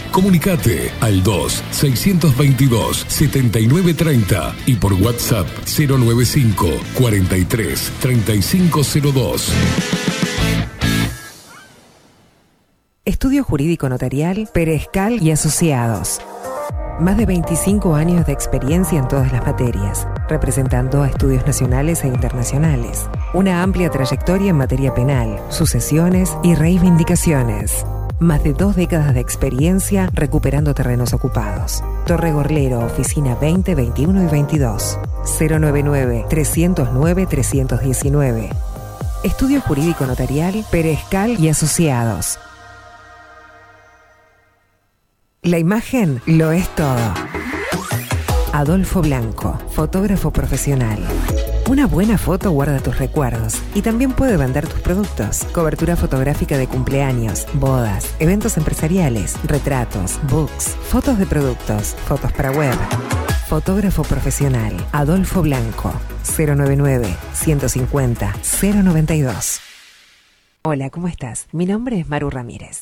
Comunicate al 2-622-7930 y por WhatsApp 095-43-3502. Estudio Jurídico Notarial, Perezcal y Asociados. Más de 25 años de experiencia en todas las materias, representando a estudios nacionales e internacionales. Una amplia trayectoria en materia penal, sucesiones y reivindicaciones. Más de 2 décadas de experiencia recuperando terrenos ocupados. Torre Gorlero, Oficina 20, 21 y 22. 099-309-319. Estudio Jurídico Notarial, Perezcal y Asociados. La imagen lo es todo. Adolfo Blanco, fotógrafo profesional. Una buena foto guarda tus recuerdos y también puede vender tus productos. Cobertura fotográfica de cumpleaños, bodas, eventos empresariales, retratos, books, fotos de productos, fotos para web. Fotógrafo profesional, Adolfo Blanco, 099-150-092. Hola, ¿cómo estás? Mi nombre es Maru Ramírez.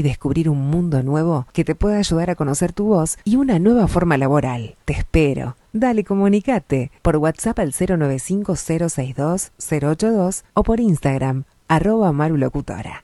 descubrir un mundo nuevo que te pueda ayudar a conocer tu voz y una nueva forma laboral. Te espero. Dale, comunicate por WhatsApp al 095-062-082 o por Instagram, @marulocutora.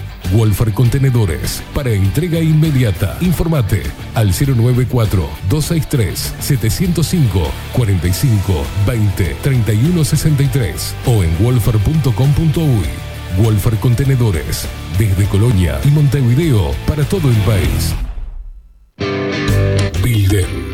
Wolfar Contenedores, para entrega inmediata. Informate al 094-263-705-45-20-3163 o en wolfar.com.uy. Wolfar Contenedores, desde Colonia y Montevideo para todo el país. Builden,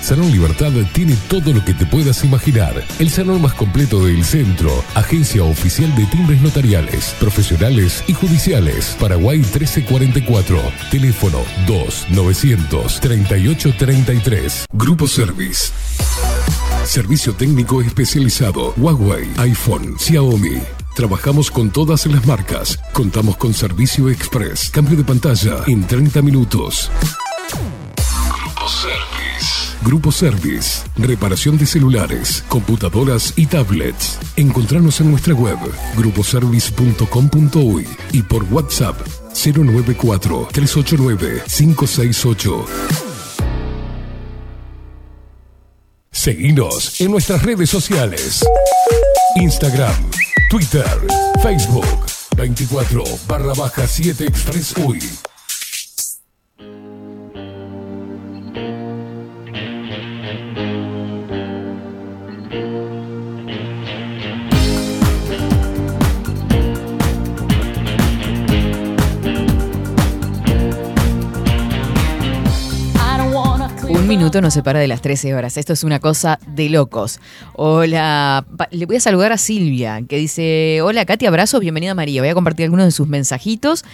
Salón Libertad tiene todo lo que te puedas imaginar. El salón más completo del centro. Agencia oficial de timbres notariales, profesionales y judiciales. Paraguay 1344. Teléfono 2-900-3833. Grupo Service. Servicio técnico especializado. Huawei, iPhone, Xiaomi. Trabajamos con todas las marcas. Contamos con servicio express. Cambio de pantalla en 30 minutos. Grupo Service. Grupo Service, reparación de celulares, computadoras y tablets. Encontranos en nuestra web, gruposervice.com.uy y por WhatsApp 094-389-568. Seguinos en nuestras redes sociales. Instagram, Twitter, Facebook, 24/7 Express Uy. Minuto nos separa de las 13 horas. Esto es una cosa de locos. Hola, le voy a saludar a Silvia, que dice: hola Katy, abrazos, bienvenida María. Voy a compartir algunos de sus mensajitos.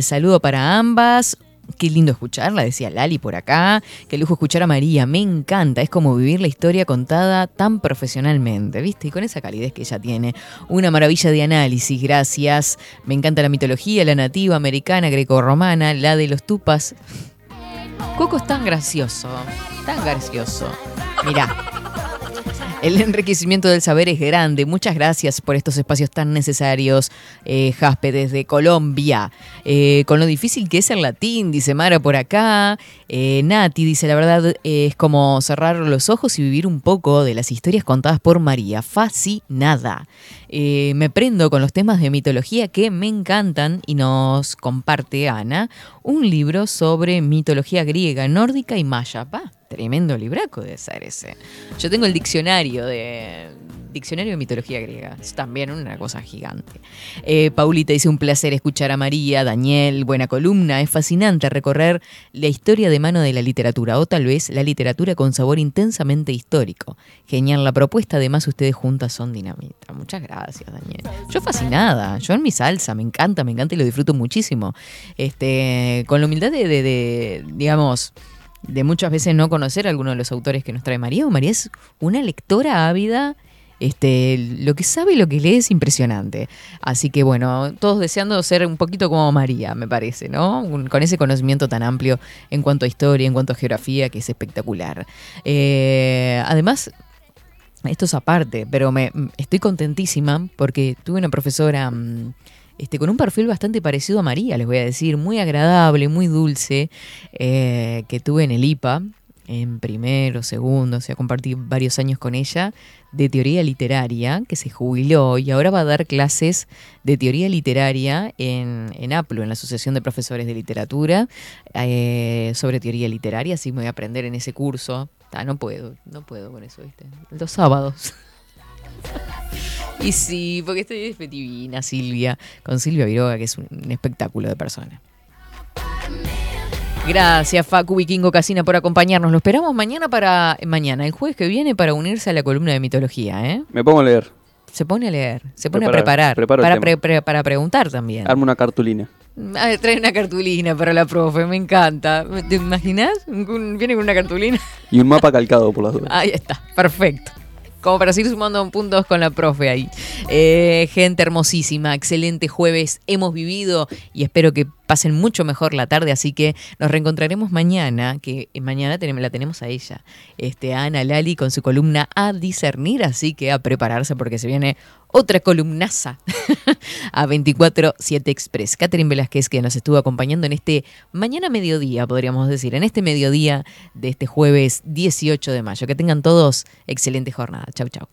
Saludo para ambas. Qué lindo escucharla, decía Lali por acá. Qué lujo escuchar a María, me encanta. Es como vivir la historia contada tan profesionalmente, ¿viste? Y con esa calidez que ella tiene. Una maravilla de análisis, gracias. Me encanta la mitología, la nativa, americana, grecorromana, la de los tupas. Coco es tan gracioso, tan gracioso. Mirá, el enriquecimiento del saber es grande. Muchas gracias por estos espacios tan necesarios, Jaspe, desde Colombia. Con lo difícil que es el latín, dice Mara por acá. Nati dice, la verdad es como cerrar los ojos y vivir un poco de las historias contadas por María. Fascinada. Me prendo con los temas de mitología que me encantan, y nos comparte Ana un libro sobre mitología griega, nórdica y maya. Pa, tremendo libraco de ser ese. Yo tengo el diccionario de mitología griega. Es también una cosa gigante. Paulita dice, un placer escuchar a María. Daniel, buena columna. Es fascinante recorrer la historia de mano de la literatura, o tal vez la literatura con sabor intensamente histórico. Genial la propuesta. Además, ustedes juntas son dinamita. Muchas gracias, Daniel. Yo fascinada. Yo en mi salsa. Me encanta y lo disfruto muchísimo. Con la humildad de muchas veces no conocer a alguno de los autores que nos trae María. María es una lectora ávida, lo que sabe y lo que lee es impresionante. Así que bueno, todos deseando ser un poquito como María, me parece, ¿no? Con ese conocimiento tan amplio en cuanto a historia, en cuanto a geografía, que es espectacular. Además, esto es aparte, pero estoy contentísima porque tuve una profesora... con un perfil bastante parecido a María, les voy a decir, muy agradable, muy dulce, que tuve en el IPA, en primero, segundo, o sea, compartí varios años con ella, de teoría literaria, que se jubiló y ahora va a dar clases de teoría literaria en APLU, en la Asociación de Profesores de Literatura, sobre teoría literaria, así me voy a aprender en ese curso. No puedo con eso, ¿viste? Los sábados. Y sí, porque estoy de Fetivina, Silvia, con Silvia Viroga, que es un espectáculo de persona. Gracias, Facu Wiking, Casina, por acompañarnos. Lo esperamos mañana, el jueves que viene, para unirse a la columna de mitología, ¿eh? Me pongo a leer. Se pone a leer, se pone a preparar para preguntar también. Arma una cartulina. Trae una cartulina para la profe, me encanta. ¿Te imaginas? Viene con una cartulina. Y un mapa calcado por las dudas. Ahí está, perfecto. Como para seguir sumando puntos con la profe ahí. Gente hermosísima, excelente jueves hemos vivido y espero que pasen mucho mejor la tarde, así que nos reencontraremos mañana, que mañana la tenemos a ella, a Ana Lali con su columna A Discernir, así que a prepararse porque se viene otra columnaza a 24/7 Express. Katherine Velázquez, que nos estuvo acompañando en este mañana mediodía, podríamos decir, en este mediodía de este jueves 18 de mayo. Que tengan todos excelente jornada. Chau, chau.